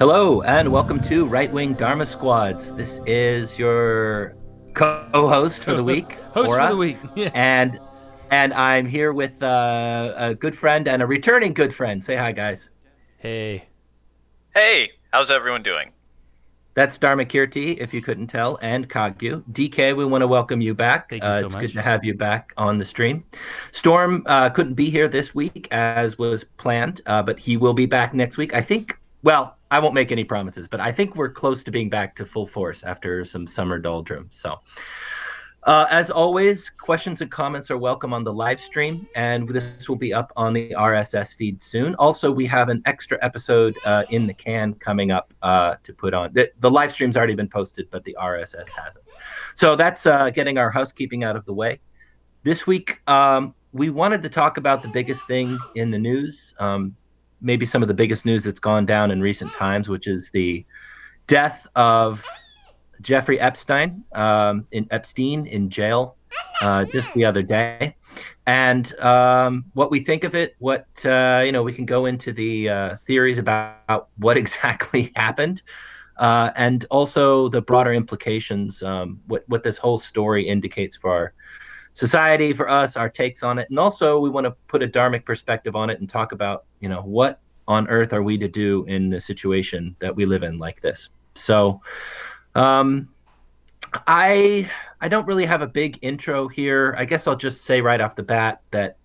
Hello, and welcome to Right Wing Dharma Squads. This is your co-host for the week, yeah. And I'm here with a good friend and a returning good friend. Say hi, guys. Hey. Hey, how's everyone doing? That's Dharmakirti, if you couldn't tell, and Kagyu. DK, we want to welcome you back. Thank you so much. It's good to have you back on the stream. Storm couldn't be here this week, as was planned, but he will be back next week. I think, well, I won't make any promises, but I think we're close to being back to full force after some summer doldrums. So, as always, questions and comments are welcome on the live stream, and this will be up on the RSS feed soon. Also, we have an extra episode in the can coming up to put on. The live stream's already been posted, but the RSS hasn't. So that's getting our housekeeping out of the way. This week, we wanted to talk about the biggest thing in the news, maybe some of the biggest news that's gone down in recent times, which is the death of Jeffrey Epstein, in jail just the other day. And what we think of it, what, we can go into the theories about what exactly happened and also the broader implications, what this whole story indicates for our society, for us, our takes on it. And also we want to put a Dharmic perspective on it and talk about, what on earth are we to do in the situation that we live in like this. So I don't really have a big intro here. I guess I'll just say right off the bat that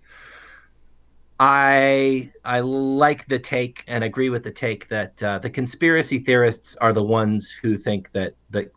I like the take and agree with the take that the conspiracy theorists are the ones who think that it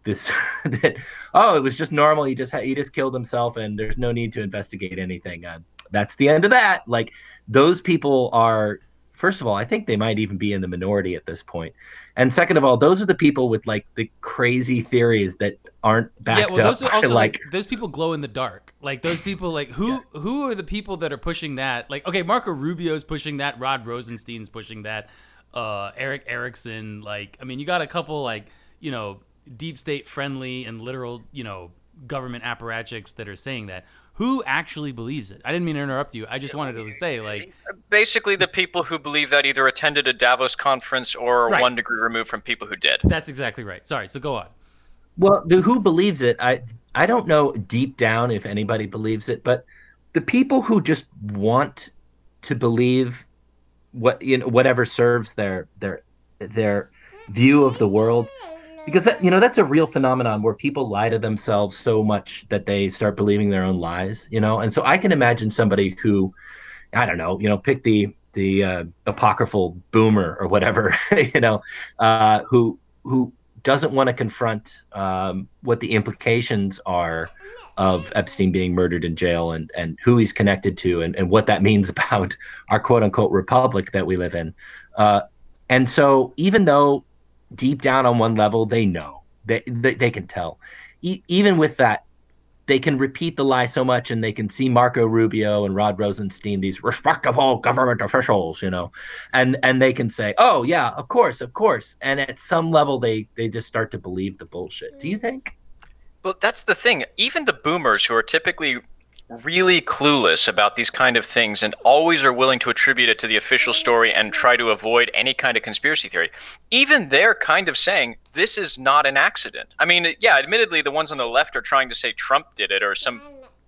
was just normal. He just killed himself and there's no need to investigate anything. That's the end of that. Like, those people are, first of all, I think they might even be in the minority at this point. And second of all, those are the people with like the crazy theories that aren't backed up. Those are also those people glow in the dark. Like, those people, like, who are the people that are pushing that? Like, okay, Marco Rubio's pushing that, Rod Rosenstein's pushing that, Eric Erickson. Like, I mean, you got a couple deep state friendly and literal, government apparatchiks that are saying that. Who actually believes it? I didn't mean to interrupt you. I just wanted to say, basically the people who believe that either attended a Davos conference or are one degree removed from people who did. That's exactly right. Sorry, so go on. Well, the who believes it, I don't know deep down if anybody believes it, but the people who just want to believe whatever serves their view of the world. Because that's a real phenomenon where people lie to themselves so much that they start believing their own lies, And so I can imagine somebody who, I don't know, pick the apocryphal boomer or whatever, who doesn't want to confront what the implications are of Epstein being murdered in jail and who he's connected to and what that means about our quote unquote republic that we live in. And so even though deep down on one level, they know. They can tell. Even with that, they can repeat the lie so much, and they can see Marco Rubio and Rod Rosenstein, these respectable government officials, and they can say, oh, yeah, of course. And at some level, they just start to believe the bullshit. Do you think? Well, that's the thing. Even the boomers, who are typically really clueless about these kind of things and always are willing to attribute it to the official story and try to avoid any kind of conspiracy theory, even they're kind of saying this is not an accident. I mean, yeah, admittedly, the ones on the left are trying to say Trump did it, or some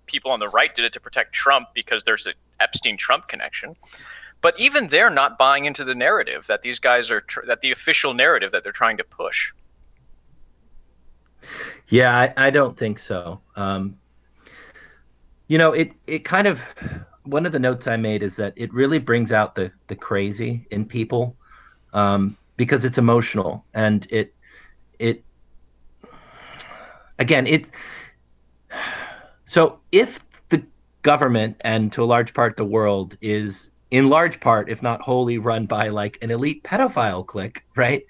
people on the right did it to protect Trump because there's an Epstein-Trump connection. But even they're not buying into the narrative that these guys are that the official narrative that they're trying to push. Yeah, I don't think so. It kind of, one of the notes I made is that it really brings out the crazy in people because it's emotional, and so if the government and to a large part the world is in large part, if not wholly, run by like an elite pedophile clique, right?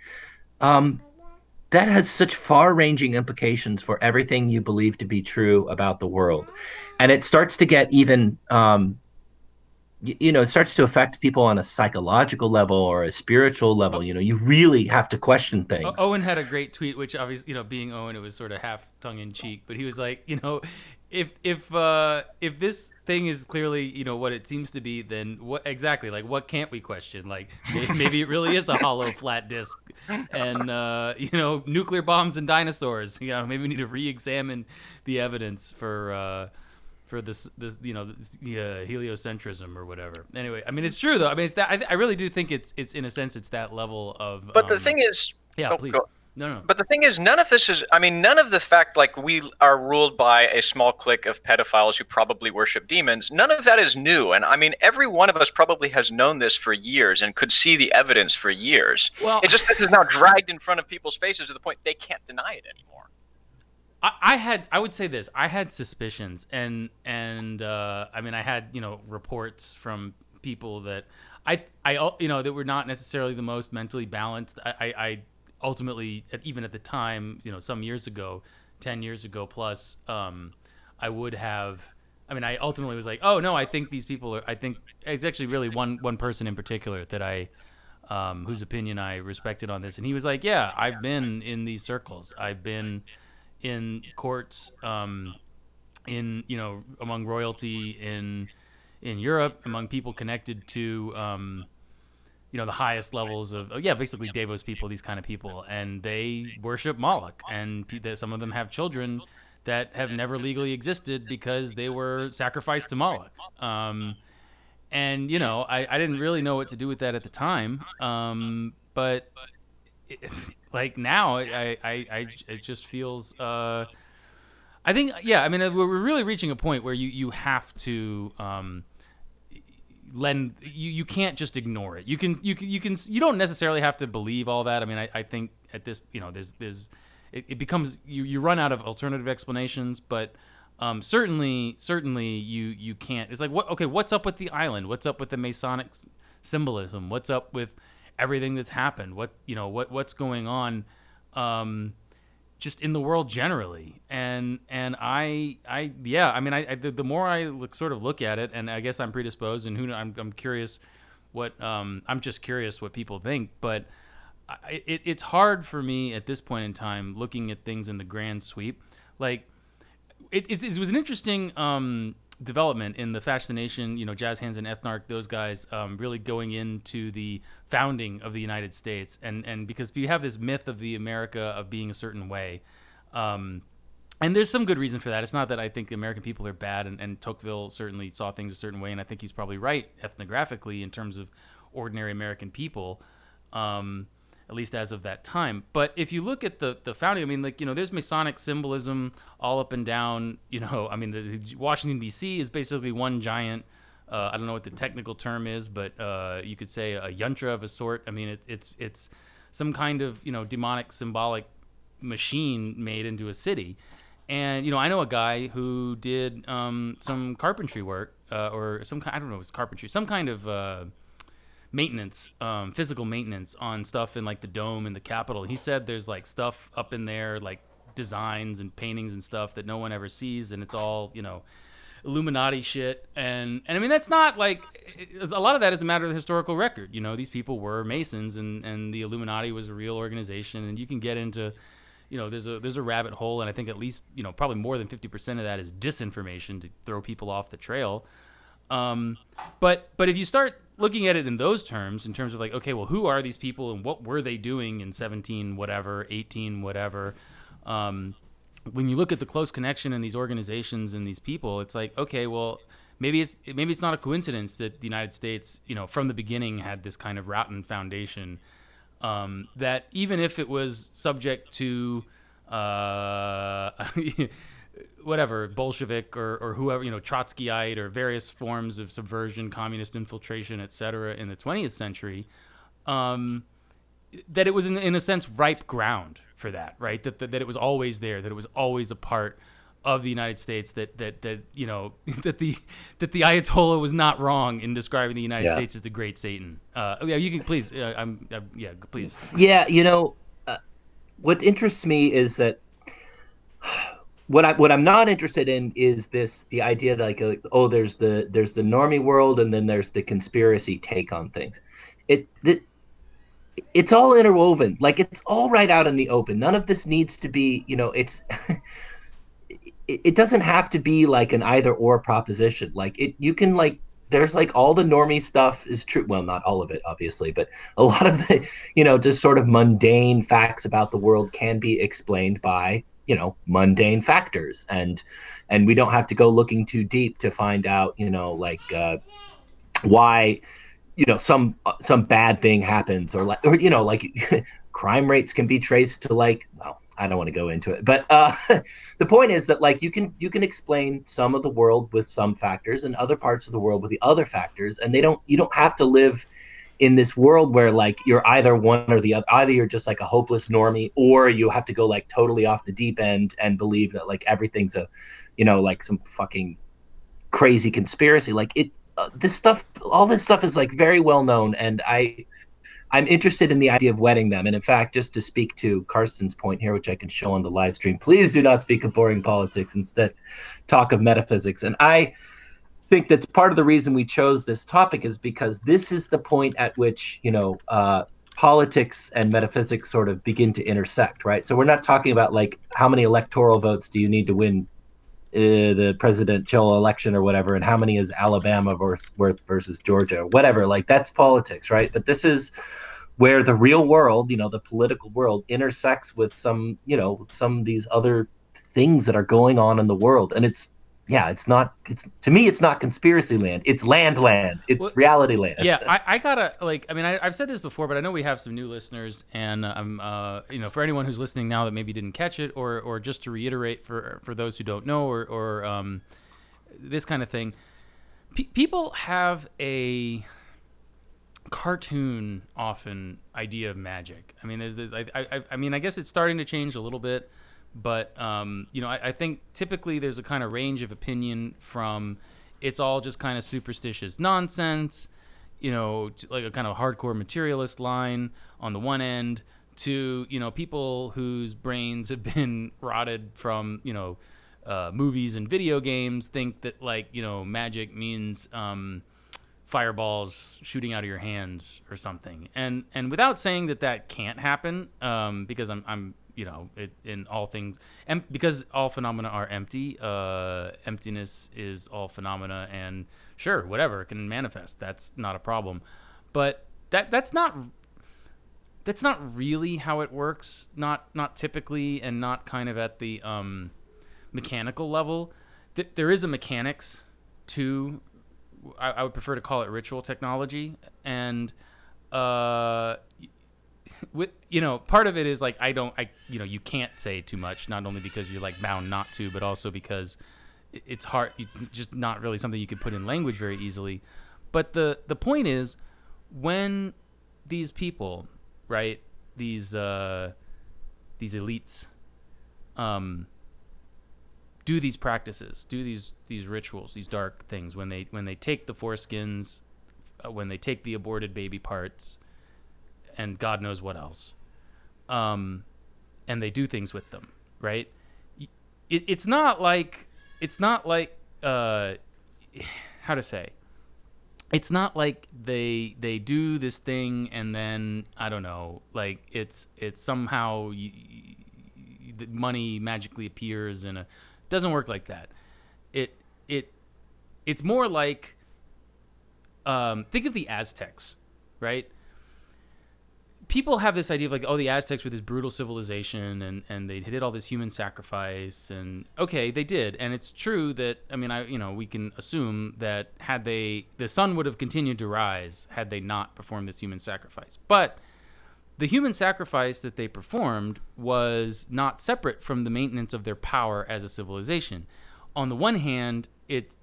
That has such far-ranging implications for everything you believe to be true about the world. And it starts to get even, it starts to affect people on a psychological level or a spiritual level. You really have to question things. Owen had a great tweet, which obviously, being Owen, it was sort of half tongue in cheek, but he was like, if this thing is clearly, you know, what it seems to be, then what exactly, like, what can't we question? Like, maybe it really is a hollow flat disc, and you know, nuclear bombs and dinosaurs. You know, maybe we need to re-examine the evidence for this you know, this, heliocentrism or whatever. Anyway, I mean, it's true though. I mean, it's that, I really do think it's in a sense it's that level of. But the thing is, yeah, please. Go. No. But the thing is, none of this is, I mean, none of the fact, like, we are ruled by a small clique of pedophiles who probably worship demons, none of that is new. And I mean, every one of us probably has known this for years and could see the evidence for years. Well, it's just this is now dragged in front of people's faces to the point they can't deny it anymore. I would say I had suspicions and I mean, I had, you know, reports from people that I you know, that were not necessarily the most mentally balanced. I ultimately, even at the time, you know, some years ago, 10 years ago plus, I ultimately was like, oh no, I think these people are, I think it's actually really one person in particular that I whose opinion I respected on this. And he was like, yeah, I've been in these circles. I've been in courts, in, you know, among royalty in Europe, among people connected to, you know, the highest levels of, basically Davos people, these kind of people, and they worship Moloch, and some of them have children that have never legally existed because they were sacrificed to Moloch. And, you know, I didn't really know what to do with that at the time, but it, like now, it just feels, I think, yeah, I mean, we're really reaching a point where you have to... you can't just ignore it. You can you don't necessarily have to believe all that. I mean, I think at this, you know, there's it becomes you run out of alternative explanations, but certainly you can't. It's like, what's up with the island? What's up with the Masonic symbolism? What's up with everything that's happened? What's going on just in the world generally? And I mean, the more I sort of look at it, and I guess I'm predisposed, and I'm curious what, I'm just curious what people think, but it's hard for me at this point in time, looking at things in the grand sweep. Like it was an interesting, development in the Fascination, you know, Jazz Hands and Ethnarch, those guys, really going into the founding of the United States, and because you have this myth of the America of being a certain way, and there's some good reason for that. It's not that I think the American people are bad, and Tocqueville certainly saw things a certain way, and I think he's probably right ethnographically in terms of ordinary American people, at least as of that time. But if you look at the founding, I mean, like, you know, there's Masonic symbolism all up and down, you know, I mean, the Washington D.C. is basically one giant, I don't know what the technical term is, but you could say a yantra of a sort. I mean, it's some kind of, you know, demonic symbolic machine made into a city. And, you know, I know a guy who did some carpentry work, or some kind, I don't know, it was carpentry, some kind of... maintenance, physical maintenance on stuff in like the dome and the Capitol. He said there's like stuff up in there, like designs and paintings and stuff that no one ever sees, and it's all, you know, Illuminati shit. And I mean, that's not like, a lot of that is a matter of the historical record. You know, these people were Masons, and the Illuminati was a real organization, and you can get into, you know, there's a rabbit hole, and I think at least, you know, probably more than 50% of that is disinformation to throw people off the trail. But if you start looking at it in those terms, in terms of like, okay, well, who are these people and what were they doing in 17 whatever, 18 whatever, when you look at the close connection in these organizations and these people, it's like, okay, well, maybe it's not a coincidence that the United States, you know, from the beginning had this kind of rotten foundation, that even if it was subject to whatever, Bolshevik or whoever, you know, Trotskyite or various forms of subversion, communist infiltration, etc., in the 20th century, that it was in a sense ripe ground for that, right? That it was always there, that it was always a part of the United States, that you know, that the Ayatollah was not wrong in describing the United States as the Great Satan. You can please, please. Yeah, you know, what interests me is that. What I'm not interested in is this, the idea that like, oh, there's the normie world, and then there's the conspiracy take on things. It's all interwoven, like it's all right out in the open. None of this needs to be, you know, it's it doesn't have to be like an either or proposition. Like it, you can like, there's like all the normie stuff is true. Well, not all of it, obviously, but a lot of the, you know, just sort of mundane facts about the world can be explained by, you know, mundane factors. And we don't have to go looking too deep to find out, you know, like why, you know, some bad thing happens or like, or, you know, like crime rates can be traced to like, well, I don't want to go into it, but the point is that like you can explain some of the world with some factors and other parts of the world with the other factors, and you don't have to live in this world where like you're either one or the other. Either you're just like a hopeless normie, or you have to go like totally off the deep end and believe that like everything's a, you know, like some fucking crazy conspiracy. Like it, this stuff, all this stuff is like very well known, and I'm interested in the idea of wedding them. And in fact, just to speak to Karsten's point here, which I can show on the live stream, please do not speak of boring politics. Instead, talk of metaphysics. And I think that's part of the reason we chose this topic is because this is the point at which, you know, politics and metaphysics sort of begin to intersect, right? So we're not talking about like how many electoral votes do you need to win the presidential election or whatever, and how many is Alabama versus Georgia, whatever. Like that's politics, right? But this is where the real world, you know, the political world intersects with some, you know, some of these other things that are going on in the world. And it's, yeah, it's not, it's, to me, it's not conspiracy land. It's land. It's reality land. Yeah, I gotta, like, I mean, I've said this before, but I know we have some new listeners, and I'm, you know, for anyone who's listening now that maybe didn't catch it, or just to reiterate for those who don't know, or this kind of thing, people have a cartoon often idea of magic. I mean, there's this, I mean, I guess it's starting to change a little bit. But, you know, I think typically there's a kind of range of opinion from it's all just kind of superstitious nonsense, you know, like a kind of hardcore materialist line on the one end to, you know, people whose brains have been rotted from, you know, movies and video games think that, like, you know, magic means fireballs shooting out of your hands or something. And without saying that that can't happen, because I'm you know, it, in all things, and because all phenomena are empty, emptiness is all phenomena, and sure, whatever can manifest. That's not a problem, but that's not really how it works. Not typically, and not kind of at the mechanical level. There is a mechanics to, I would prefer to call it ritual technology, and with, you know, part of it is like you know, you can't say too much, not only because you're like bound not to, but also because it's hard, just not really something you could put in language very easily. But the point is, when these people, right, these elites do these practices, do these rituals, these dark things, when they take the foreskins, when they take the aborted baby parts, and God knows what else, and they do things with them, right? It's not like how to say, it's not like they do this thing and then I don't know, like it's somehow the money magically appears, and it doesn't work like that. It's more like think of the Aztecs, right? People have this idea of like, oh, the Aztecs were this brutal civilization and they did all this human sacrifice, and okay, they did. And it's true that, I mean, you know, we can assume that the sun would have continued to rise had they not performed this human sacrifice. But the human sacrifice that they performed was not separate from the maintenance of their power as a civilization. On the one hand, it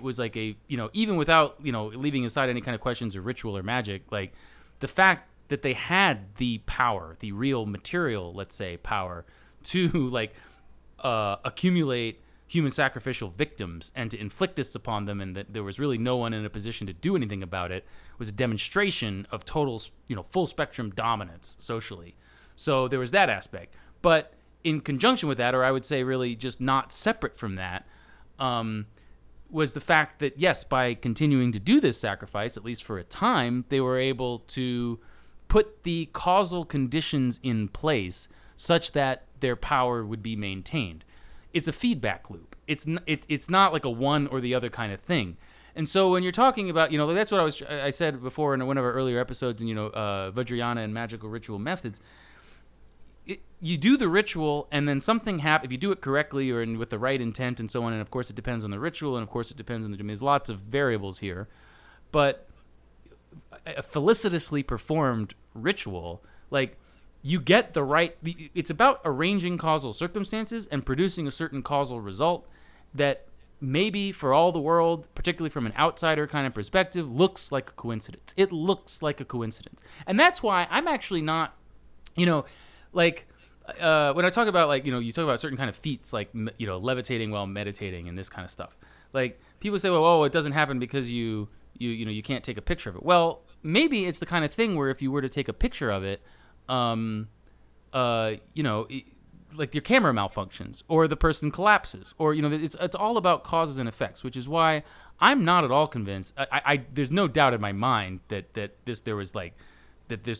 was like a, you know, even without, you know, leaving aside any kind of questions of ritual or magic, like the fact that they had the power, the real material, let's say, power to like accumulate human sacrificial victims and to inflict this upon them, and that there was really no one in a position to do anything about it, was a demonstration of total, you know, full spectrum dominance socially. So there was that aspect. But in conjunction with that, or I would say really just not separate from that, was the fact that, yes, by continuing to do this sacrifice, at least for a time, they were able to put the causal conditions in place such that their power would be maintained. it's a feedback loop. It's not like a one or the other kind of thing. And so when you're talking about, you know, that's what I said before in one of our earlier episodes, and, you know, Vajrayana and magical ritual methods. You do the ritual, and then something happens. If you do it correctly or with the right intent and so on, and of course it depends on the ritual, and of course it depends on there's lots of variables here. But a felicitously performed ritual, like, you get the right... It's about arranging causal circumstances and producing a certain causal result that maybe for all the world, particularly from an outsider kind of perspective, looks like a coincidence. It looks like a coincidence. And that's why I'm actually not, you know, like... when I talk about, like, you know, you talk about certain kind of feats, like, you know, levitating while meditating and this kind of stuff. Like, people say, well, oh, it doesn't happen because you know, you can't take a picture of it. Well, maybe it's the kind of thing where if you were to take a picture of it, you know, like your camera malfunctions or the person collapses, or, you know, it's all about causes and effects, which is why I'm not at all convinced. I there's no doubt in my mind that this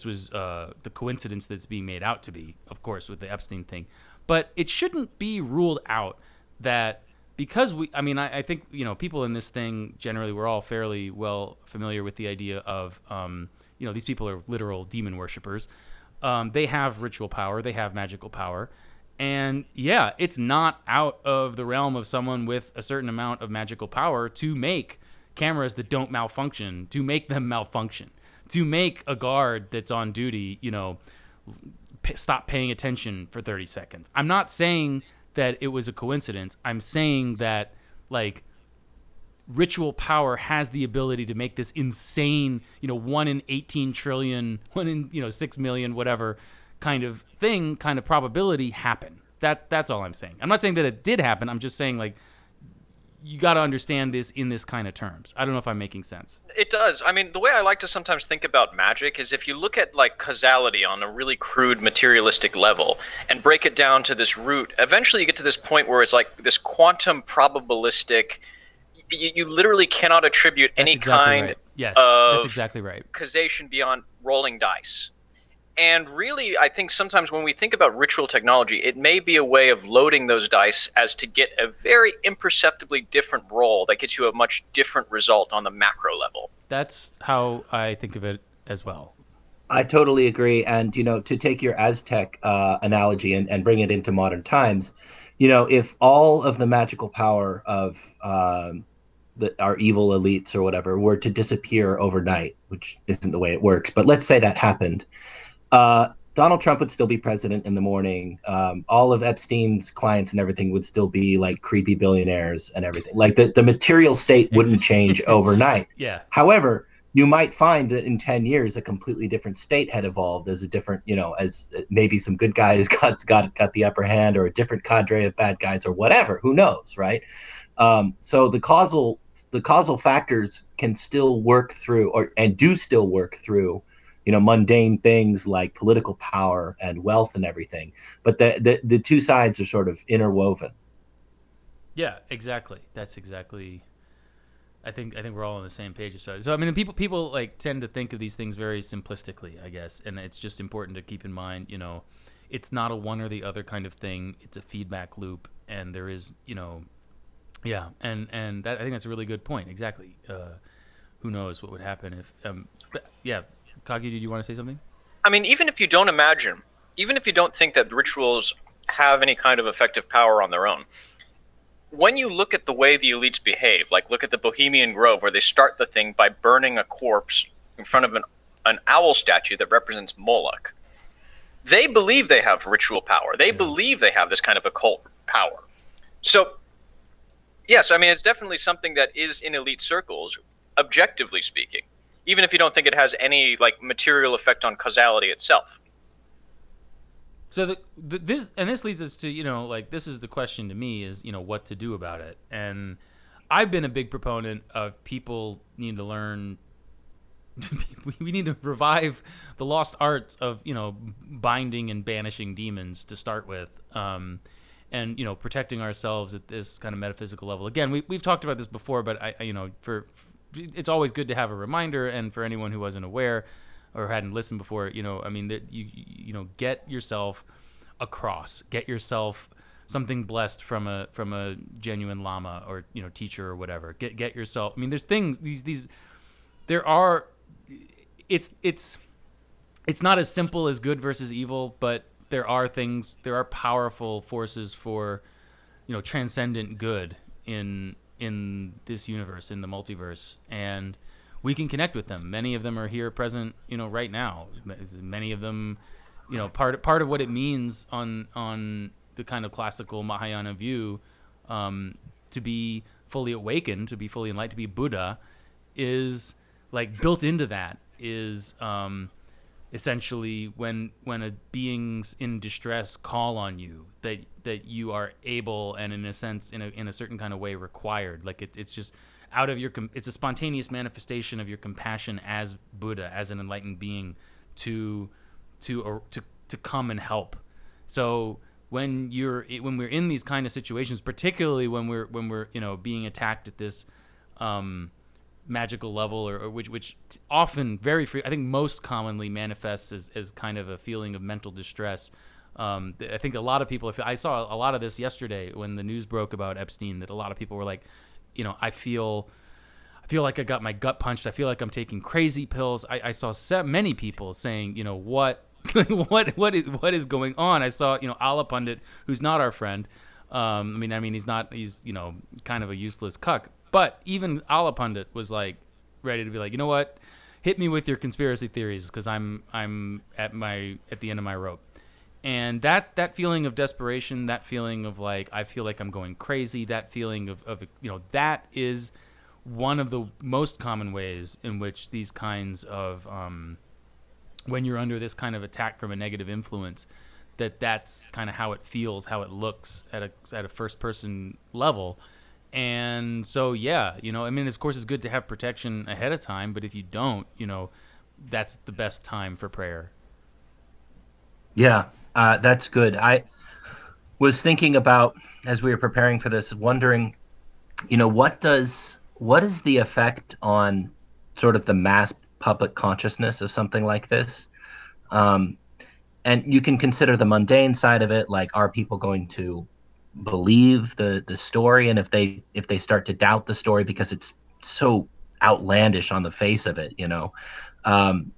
was the coincidence that's being made out to be, of course, with the Epstein thing. But it shouldn't be ruled out that because I think, you know, people in this thing generally, we're all fairly well familiar with the idea of, you know, these people are literal demon worshipers. They have ritual power. They have magical power. And yeah, it's not out of the realm of someone with a certain amount of magical power to make cameras that don't malfunction, to make them malfunction, to make a guard that's on duty, you know, stop paying attention for 30 seconds. I'm not saying that it was a coincidence. I'm saying that, like, ritual power has the ability to make this insane, you know, 1 in 18 trillion, 6 million, whatever kind of thing, kind of probability happen. That's all I'm saying. I'm not saying that it did happen. I'm just saying, like, you got to understand this in this kind of terms. I don't know if I'm making sense. It does. I mean, the way I like to sometimes think about magic is if you look at, like, causality on a really crude materialistic level and break it down to this root, eventually you get to this point where it's like this quantum probabilistic. You literally cannot attribute any kind of causation beyond rolling dice. And really, I think sometimes when we think about ritual technology, it may be a way of loading those dice as to get a very imperceptibly different roll that gets you a much different result on the macro level. That's how I think of it as well. I totally agree. And, you know, to take your Aztec analogy and bring it into modern times, you know, if all of the magical power of our evil elites or whatever were to disappear overnight, which isn't the way it works, but let's say that happened, Donald Trump would still be president in the morning. All of Epstein's clients and everything would still be, like, creepy billionaires and everything. Like, the material state wouldn't change overnight. Yeah. However, you might find that in 10 years, a completely different state had evolved as a different, you know, as maybe some good guys got the upper hand, or a different cadre of bad guys, or whatever. Who knows, right? So the causal factors can still work through, and do still work through, you know, mundane things like political power and wealth and everything. But the two sides are sort of interwoven. Yeah, exactly. That's exactly. I think we're all on the same page. So I mean, people like tend to think of these things very simplistically, I guess, and it's just important to keep in mind, you know, it's not a one or the other kind of thing. It's a feedback loop, and there is, you know, yeah, and that, I think that's a really good point. Exactly. Who knows what would happen if? Yeah, Kagyu, did you want to say something? I mean, even if you don't think that rituals have any kind of effective power on their own. When you look at the way the elites behave, like look at the Bohemian Grove, where they start the thing by burning a corpse in front of an owl statue that represents Moloch, they believe they have ritual power. They believe they have this kind of occult power. So, yes, I mean, it's definitely something that is in elite circles, objectively speaking, even if you don't think it has any, like, material effect on causality itself. So this leads us to, you know, like, this is the question to me is, you know, what to do about it. And I've been a big proponent of people need to learn. We need to revive the lost arts of, you know, binding and banishing demons to start with, and, you know, protecting ourselves at this kind of metaphysical level. Again, we've talked about this before, but I you know, it's always good to have a reminder, and for anyone who wasn't aware or hadn't listened before, you know, I mean, that you know, get yourself across, get yourself something blessed from a genuine lama or, you know, teacher or whatever. Get yourself. I mean, there's things, these there are. It's not as simple as good versus evil, but there are things, there are powerful forces for, you know, transcendent good in this universe, in the multiverse, and we can connect with them. Many of them are here, present, you know, right now. Many of them, you know, part of what it means on the kind of classical Mahayana view, to be fully awakened, to be fully enlightened, to be Buddha, is like built into that is essentially when a beings in distress call on you, that you are able and in a sense in a certain kind of way required. Like it's just out of your, it's a spontaneous manifestation of your compassion as Buddha, as an enlightened being, to come and help. So when we're in these kind of situations, particularly when we're you know, being attacked at this magical level, or which often very free, I think most commonly manifests as kind of a feeling of mental distress. I think a lot of people, I saw a lot of this yesterday when the news broke about Epstein, that a lot of people were like, you know, I feel like I got my gut punched. I feel like I'm taking crazy pills. I saw many people saying, you know, what is going on? I saw, you know, Allahpundit, who's not our friend. I mean, he's you know, kind of a useless cuck. But even Allahpundit was like ready to be like, you know what, hit me with your conspiracy theories, because I'm at the end of my rope. And that feeling of desperation, that feeling of like, I feel like I'm going crazy, that feeling of you know, that is one of the most common ways in which these kinds of, when you're under this kind of attack from a negative influence, that's kind of how it feels, how it looks at a first person level. And so, yeah, you know, I mean, of course it's good to have protection ahead of time, but if you don't, you know, that's the best time for prayer. Yeah. That's good. I was thinking about, as we were preparing for this, wondering, you know, what is the effect on sort of the mass public consciousness of something like this? And you can consider the mundane side of it, like, are people going to believe the story? And if they start to doubt the story because it's so outlandish on the face of it, you know,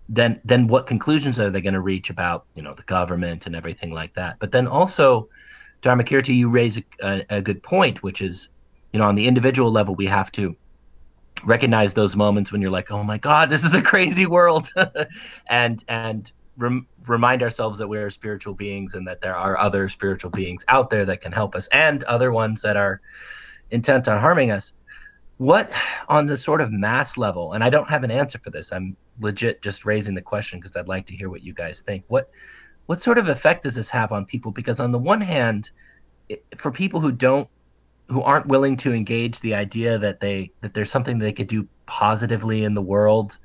then what conclusions are they going to reach about, you know, the government and everything like that? But then also, Dharmakirti, you raise a good point, which is, you know, on the individual level, we have to recognize those moments when you're like, oh my God, this is a crazy world, and remind ourselves that we're spiritual beings and that there are other spiritual beings out there that can help us, and other ones that are intent on harming us. What on the sort of mass level, and I don't have an answer for this, I'm legit just raising the question because I'd like to hear what you guys think. What sort of effect does this have on people? Because on the one hand, for people who aren't willing to engage the idea that there's something they could do positively in the world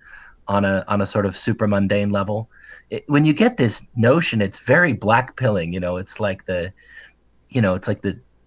on a sort of super mundane level, when you get this notion, it's very black pilling. You know, it's like the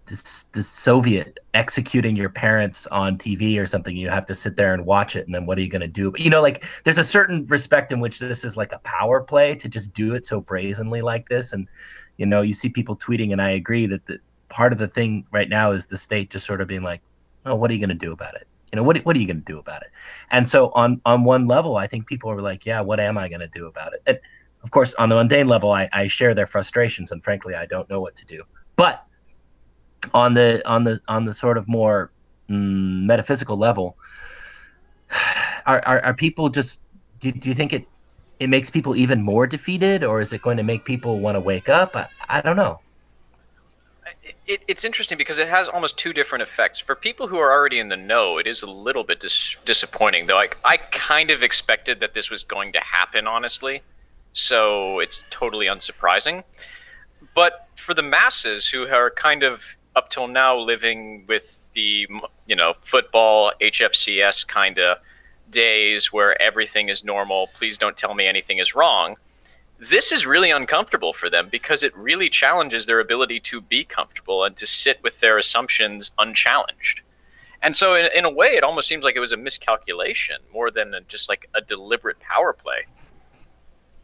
Soviet executing your parents on TV or something. You have to sit there and watch it, and then what are you going to do? But, you know, like, there's a certain respect in which this is like a power play to just do it so brazenly like this. And, you know, you see people tweeting, and I agree that the part of the thing right now is the state just sort of being like, oh, what are you going to do about it? You know, what are you going to do about it? And so on one level, I think people are like, yeah, what am I going to do about it? And of course, on the mundane level, I share their frustrations, and frankly, I don't know what to do. But on the sort of more metaphysical level, are people just? Do you think it makes people even more defeated, or is it going to make people want to wake up? I don't know. It's interesting because it has almost two different effects. For people who are already in the know, it is a little bit disappointing, though. I kind of expected that this was going to happen, honestly, so it's totally unsurprising. But for the masses who are kind of up till now living with the, you know, football, HFCS kind of days where everything is normal, please don't tell me anything is wrong, this is really uncomfortable for them because it really challenges their ability to be comfortable and to sit with their assumptions unchallenged. And so in a way, it almost seems like it was a miscalculation more than just like a deliberate power play.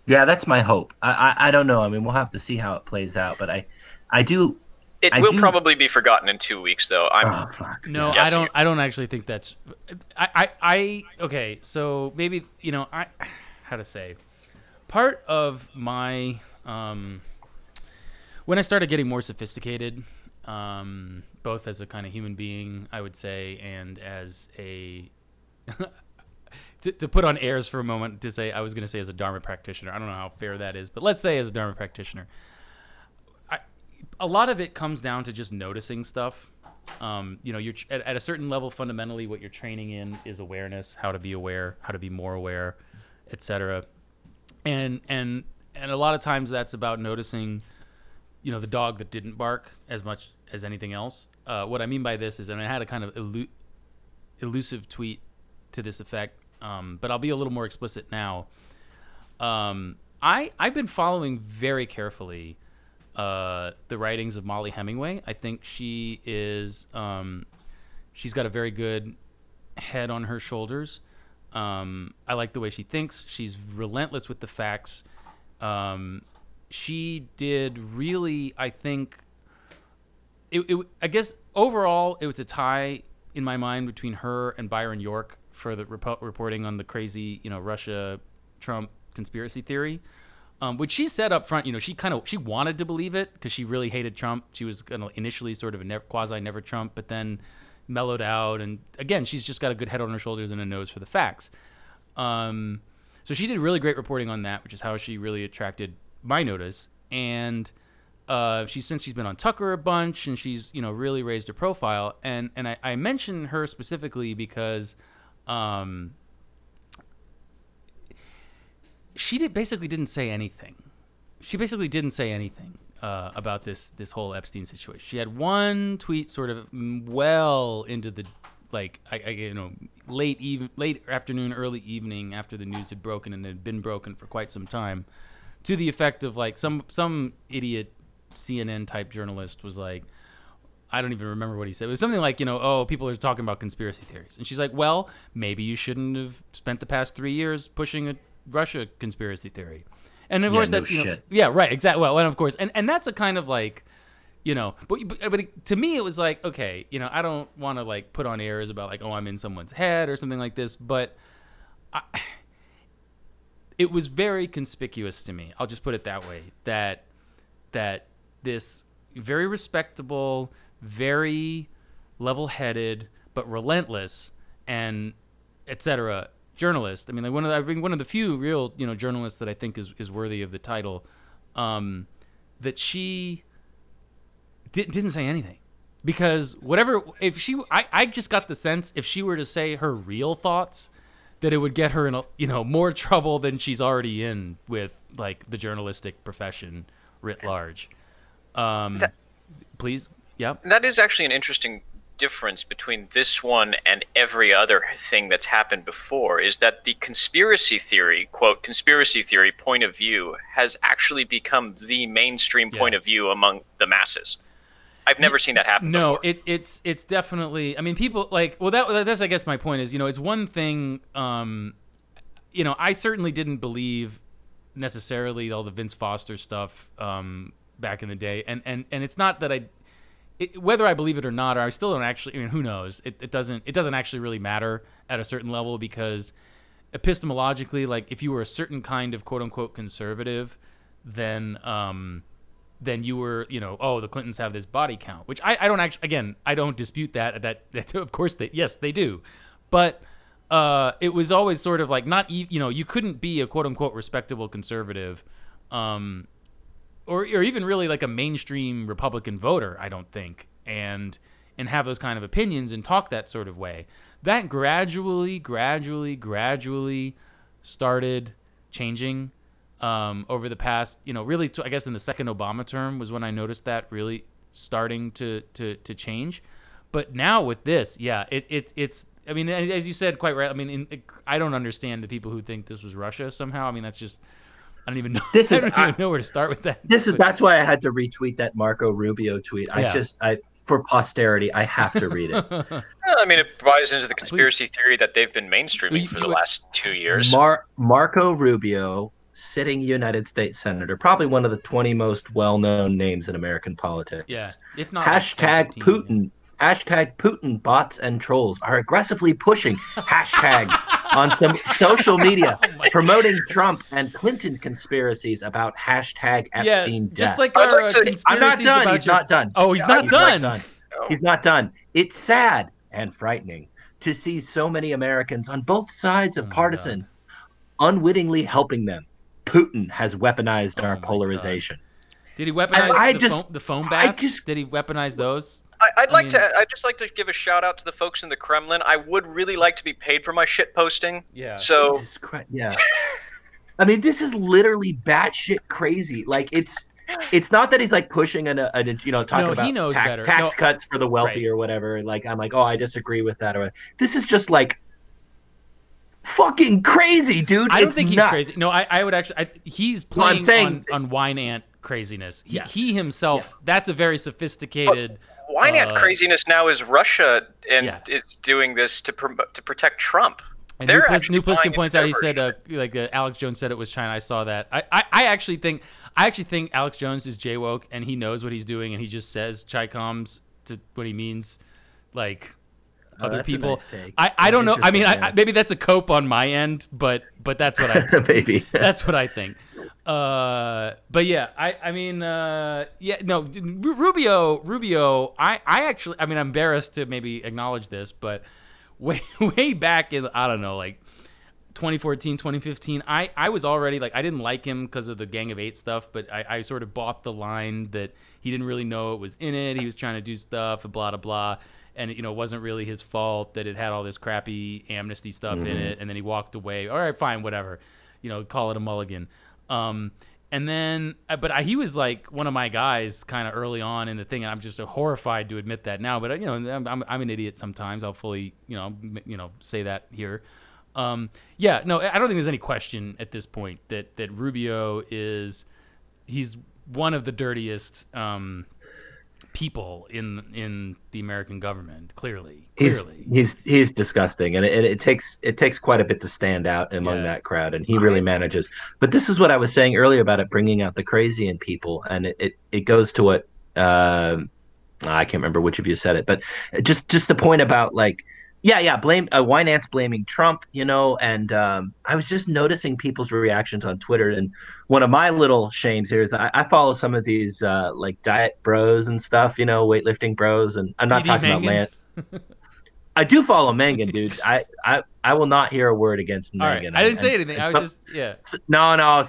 Yeah, that's my hope. I don't know. I mean, we'll have to see how it plays out. But I do It I will do... probably be forgotten in 2 weeks, though. No, guessing. I don't actually think that's. Okay. So maybe how to say. Part of my when I started getting more sophisticated, both as a kind of human being, I would say, and as a to put on airs for a moment to say I was going to say as a Dharma practitioner. I don't know how fair that is, but let's say as a Dharma practitioner. A lot of it comes down to just noticing stuff. You're at a certain level, fundamentally, what you're training in is awareness, how to be aware, how to be more aware, etc. And a lot of times that's about noticing, the dog that didn't bark as much as anything else. What I mean by this is, and I had a kind of elusive tweet to this effect, but I'll be a little more explicit now. I've been following very carefully the writings of Molly Hemingway. I think she is she's got a very good head on her shoulders. I like the way she thinks. She's relentless with the facts. She did really, I think, I guess overall it was a tie in my mind between her and Byron York for the reporting on the crazy, Russia, Trump conspiracy theory. Which she said up front, she wanted to believe it because she really hated Trump. She was going to initially sort of a quasi-never Trump, but then mellowed out. And again, she's just got a good head on her shoulders and a nose for the facts. So she did really great reporting on that, which is how she really attracted my notice. And since she's been on Tucker a bunch, and she's, really raised her profile. And I mention her specifically because... she basically didn't say anything about this whole Epstein situation. She had one tweet sort of well into the late afternoon, early evening after the news had broken and had been broken for quite some time, to the effect of some idiot CNN type journalist was like, I don't even remember what he said. It was something like, people are talking about conspiracy theories. And she's like, well, maybe you shouldn't have spent the past 3 years pushing a Russia conspiracy theory. And of course that's shit. Yeah, right, exactly. Well, and of course and that's a kind of but to me it was like, okay, I don't want to put on airs about I'm in someone's head or something like this, but it was very conspicuous to me. I'll just put it that way, that this very respectable, very level-headed but relentless and etc. journalist. One of the few real, journalists that I think is worthy of the title, that she didn't say anything, because I just got the sense if she were to say her real thoughts, that it would get her in more trouble than she's already in with the journalistic profession writ large. Please. Yeah. That is actually an interesting difference between this one and every other thing that's happened before is that the conspiracy theory, quote, conspiracy theory point of view has actually become the mainstream point of view among the masses. I've never seen that happen before. No, it's definitely, people that's, I guess my point is, it's one thing, I certainly didn't believe necessarily all the Vince Foster stuff back in the day. And it's not that whether I believe it or not, or I still don't actually, who knows? It doesn't actually really matter at a certain level, because epistemologically, if you were a certain kind of quote unquote conservative, then you were, the Clintons have this body count, which I don't actually, again, I don't dispute that of course they do. But it was always sort of you couldn't be a quote unquote respectable conservative, or even really a mainstream Republican voter, I don't think, and have those kind of opinions and talk that sort of way. That gradually started changing over the past, really, I guess in the second Obama term was when I noticed that really starting to change. But now with this, it's as you said quite right. I don't understand the people who think this was Russia somehow. That's just... I don't even know. I don't even know where to start with that. That's why I had to retweet that Marco Rubio tweet. For posterity, I have to read it. It buys into the conspiracy theory that they've been mainstreaming for the last 2 years. Marco Rubio sitting United States Senator, probably one of the 20 most well-known names in American politics. Yeah, if not #15, Putin. Yeah. #Putin bots and trolls are aggressively pushing hashtags on some social media promoting Trump and Clinton conspiracies about #Epstein death. Just like our conspiracies. I'm not done. About not done. Oh, he's not done. No. He's not done. It's sad and frightening to see so many Americans on both sides of partisan unwittingly helping them. Putin has weaponized our polarization. God. Did he weaponize the phone baths? Did he weaponize those? I'd just like to give a shout out to the folks in the Kremlin. I would really like to be paid for my shit posting. Yeah. So. Jesus Christ, yeah. I mean, this is literally batshit crazy. Like, it's not that he's like pushing talking about tax cuts for the wealthy or whatever. Like, I'm like, oh, I disagree with that. Or this is just like fucking crazy, dude. I don't think he's crazy. No, I would actually. He's playing on Wine Ant craziness. He himself. Yeah. That's a very sophisticated. But Wine Ant craziness now is Russia is doing this to protect Trump. And New Pliskin points out. He said, Alex Jones said it was China. I saw that. I actually think Alex Jones is jaywalk and he knows what he's doing and he just says Chi-coms to what he means, like other people. Nice take. I don't know. I mean, maybe that's a cope on my end, but that's what I think. Maybe that's what I think. But yeah, Rubio. I'm embarrassed to maybe acknowledge this, but way back in, I don't know, like 2014, 2015, I was already like, I didn't like him because of the Gang of Eight stuff, but I sort of bought the line that he didn't really know what was in it. He was trying to do stuff and blah, blah, blah. And, it wasn't really his fault that it had all this crappy amnesty stuff in it. And then he walked away. All right, fine, whatever. Call it a mulligan. But he was like one of my guys kind of early on in the thing. And I'm just horrified to admit that now. But, I'm an idiot sometimes. I'll fully, say that here. I don't think there's any question at this point that Rubio he's one of the dirtiest people in the American government. Clearly, he's disgusting, and it takes quite a bit to stand out among that crowd, and he really manages. But this is what I was saying earlier about it bringing out the crazy in people, and it goes to what I can't remember which of you said it, but just the point about like. Yeah, blame Wine Ant's blaming Trump, and I was just noticing people's reactions on Twitter. And one of my little shames here is I follow some of these like diet bros and stuff, weightlifting bros, and I'm not talking Mangan. About Lance. I do follow Mangan, dude. I will not hear a word against Mangan. Right. I didn't say anything. I was just No.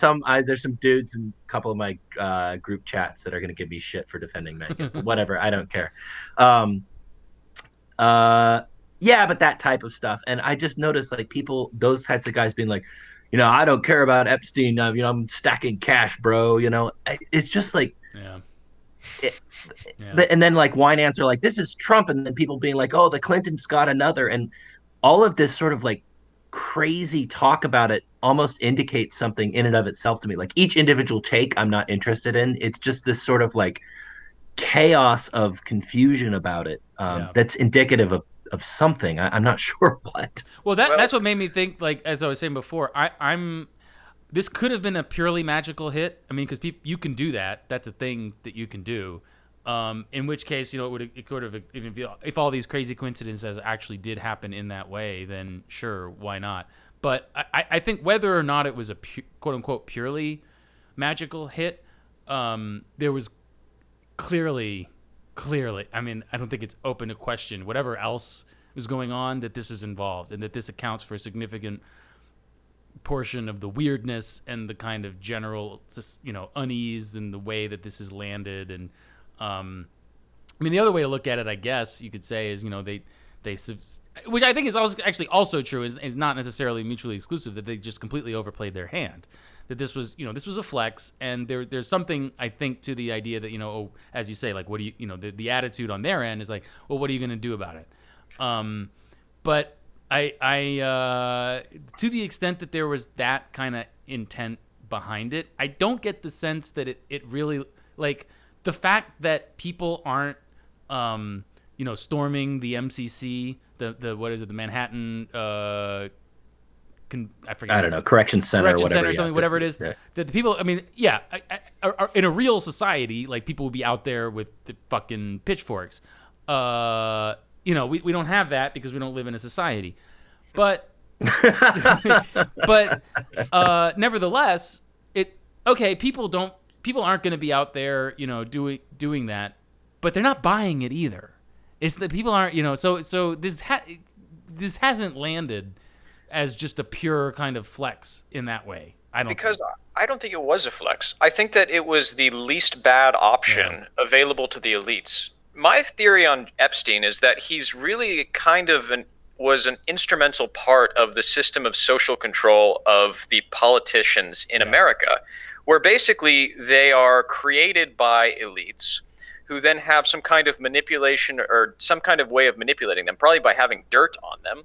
There's some dudes in a couple of my group chats that are going to give me shit for defending Mangan. But whatever, I don't care. Yeah, but that type of stuff. And I just noticed like people, those types of guys being like, I don't care about Epstein. I'm stacking cash, bro. It's just like, And then like Wine Ants are like, this is Trump. And then people being like, oh, the Clintons got another. And all of this sort of like crazy talk about it almost indicates something in and of itself to me. Like each individual take I'm not interested in. It's just this sort of like chaos of confusion about it that's indicative of something. I'm not sure what. Well, that's what made me think, like, as I was saying before, this could have been a purely magical hit. I mean, because you can do that. That's a thing that you can do. In which case, it could have, if all these crazy coincidences actually did happen in that way, then sure, why not? But I think whether or not it was a quote unquote purely magical hit, there was clearly, I mean, I don't think it's open to question whatever else is going on, that this is involved and that this accounts for a significant portion of the weirdness and the kind of general, unease and the way that this is landed. And I mean, the other way to look at it, I guess you could say, is they which I think is also true, is not necessarily mutually exclusive, that they just completely overplayed their hand. That this was a flex, and there's something I think to the idea that as you say, like, what do you the attitude on their end is like, well, what are you going to do about it? But I to the extent that there was that kind of intent behind it, I don't get the sense that it really, like, the fact that people aren't storming the MCC, the what is it, the Manhattan I forget, I don't know, correction center or whatever it is. Yeah. That the people, I mean, yeah, are in a real society, like people would be out there with the fucking pitchforks. You know, we don't have that because we don't live in a society. But, but nevertheless, people aren't going to be out there, you know, doing that, but they're not buying it either. It's that people aren't, you know, so this hasn't landed as just a pure kind of flex in that way. I don't think it was a flex. I think that it was the least bad option available to the elites. My theory on Epstein is that he's really kind of was an instrumental part of the system of social control of the politicians in America, where basically they are created by elites who then have some kind of manipulation or some kind of way of manipulating them, probably by having dirt on them.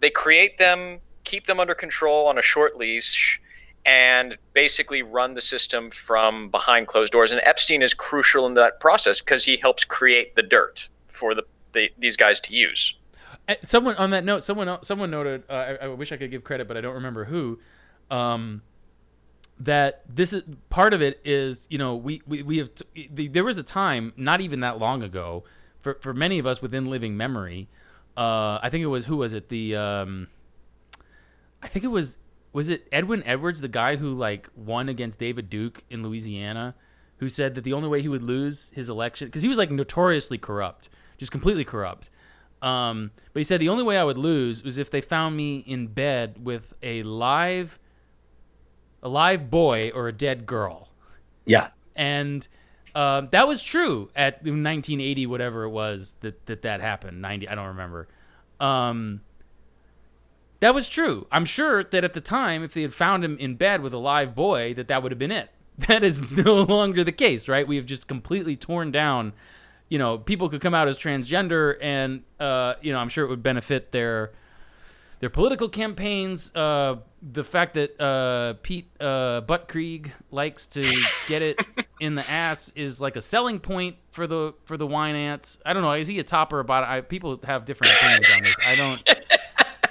They create them, keep them under control on a short leash, and basically run the system from behind closed doors. And Epstein is crucial in that process because he helps create the dirt for these guys to use. Someone on that note, someone noted, I wish I could give credit, but I don't remember who, that this is part of it is, you know, there was a time not even that long ago for many of us within living memory. I think it was, who was it? I think it was it Edwin Edwards, the guy who like won against David Duke in Louisiana, who said that the only way he would lose his election, cause he was like notoriously corrupt, just completely corrupt. But he said, the only way I would lose was if they found me in bed with a live boy or a dead girl. Yeah. And, that was true at 1980, whatever it was that happened. 90, I don't remember. That was true. I'm sure that at the time, if they had found him in bed with a live boy, that would have been it. That is no longer the case, right? We have just completely torn down. You know, people could come out as transgender, and you know, I'm sure it would benefit their political campaigns. The fact that Pete Buttigieg likes to get it in the ass is like a selling point for the wine ants. I don't know. Is he a top or a bottom? People have different opinions on this.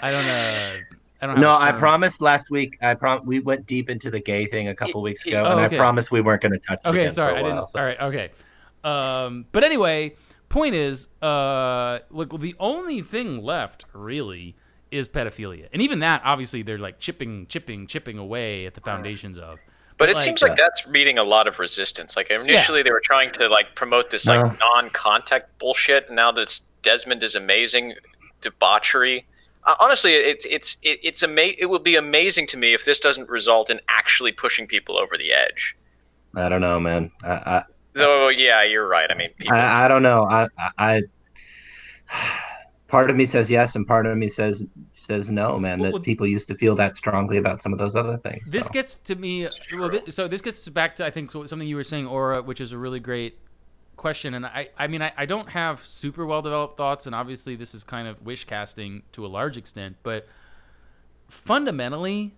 I don't. No, I promised last week. We went deep into the gay thing a couple weeks ago, and I promised we weren't going to touch it. Okay, sorry, for a while, I didn't. So. All right, okay. But anyway, point is, look, the only thing left really is pedophilia, and even that, obviously, they're like chipping away at the foundations of. But it seems like that's meeting a lot of resistance. Like initially, they were trying to like promote this like non-contact bullshit, and now this Desmond is amazing debauchery. Honestly, it would be amazing to me if this doesn't result in actually pushing people over the edge. I don't know, man. Though, yeah, you're right. I mean, people... I don't know. I part of me says yes, and part of me says no, man. That people used to feel that strongly about some of those other things. This gets to me. Well, this gets back to, I think, something you were saying, Aura, which is a really great question. And I mean, I don't have super well developed thoughts, and obviously, this is kind of wish casting to a large extent. But fundamentally,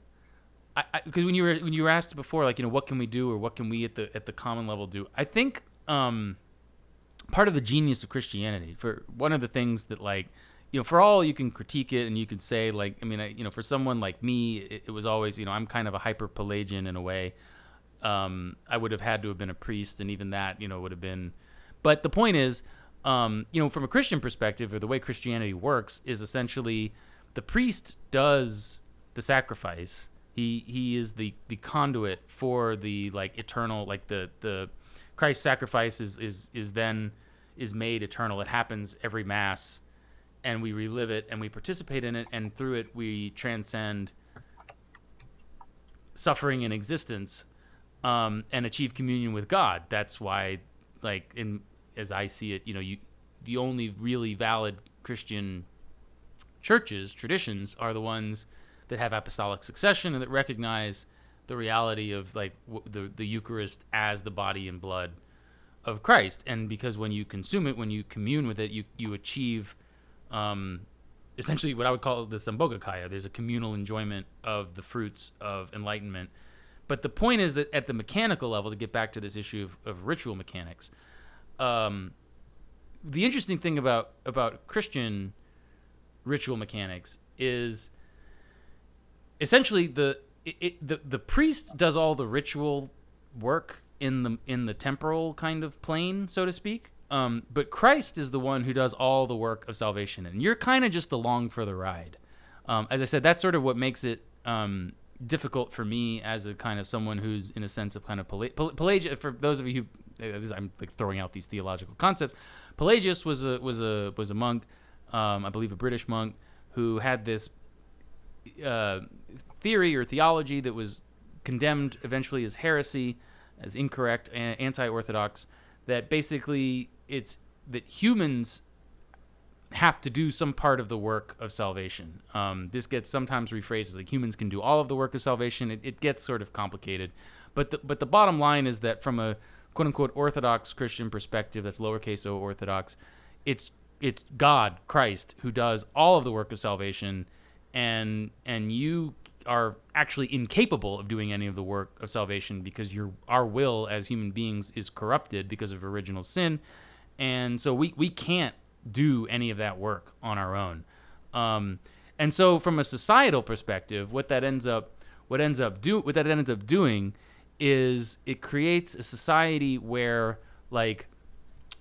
because when you were asked before, like, you know, what can we do or what can we at the common level do? I think part of the genius of Christianity, for one of the things that, like, you know, for all you can critique it and you can say, like, I mean, you know, for someone like me, it was always, you know, I'm kind of a hyper Pelagian in a way. I would have had to have been a priest, and even that, you know, would have been. But the point is, you know, from a Christian perspective, or the way Christianity works, is essentially the priest does the sacrifice. He is the conduit for the, like, eternal, like the Christ sacrifice is then made eternal. It happens every Mass, and we relive it, and we participate in it, and through it we transcend suffering and existence, and achieve communion with God. That's why, like, as I see it, you know, the only really valid Christian churches, traditions, are the ones that have apostolic succession and that recognize the reality of, like, the Eucharist as the body and blood of Christ. And because when you consume it, when you commune with it, you achieve essentially what I would call the sambhogakaya. There's a communal enjoyment of the fruits of enlightenment. But the point is that at the mechanical level, to get back to this issue of ritual mechanics, the interesting thing about Christian ritual mechanics is essentially the priest does all the ritual work in the temporal kind of plane, so to speak. But Christ is the one who does all the work of salvation, and you're kind of just along for the ride. As I said, that's sort of what makes it difficult for me as a kind of someone who's in a sense of kind of Pelagius. For those of you who, I'm like throwing out these theological concepts. Pelagius was a monk, I believe a British monk, who had this theory or theology that was condemned eventually as heresy, as incorrect, anti-orthodox. That basically it's that humans have to do some part of the work of salvation. This gets sometimes rephrased as like humans can do all of the work of salvation. It gets sort of complicated, but the bottom line is that from a quote unquote Orthodox Christian perspective, that's lowercase o Orthodox, it's God, Christ, who does all of the work of salvation, and you are actually incapable of doing any of the work of salvation because our will as human beings is corrupted because of original sin, and so we can't do any of that work on our own. And so from a societal perspective, what that ends up doing is it creates a society where like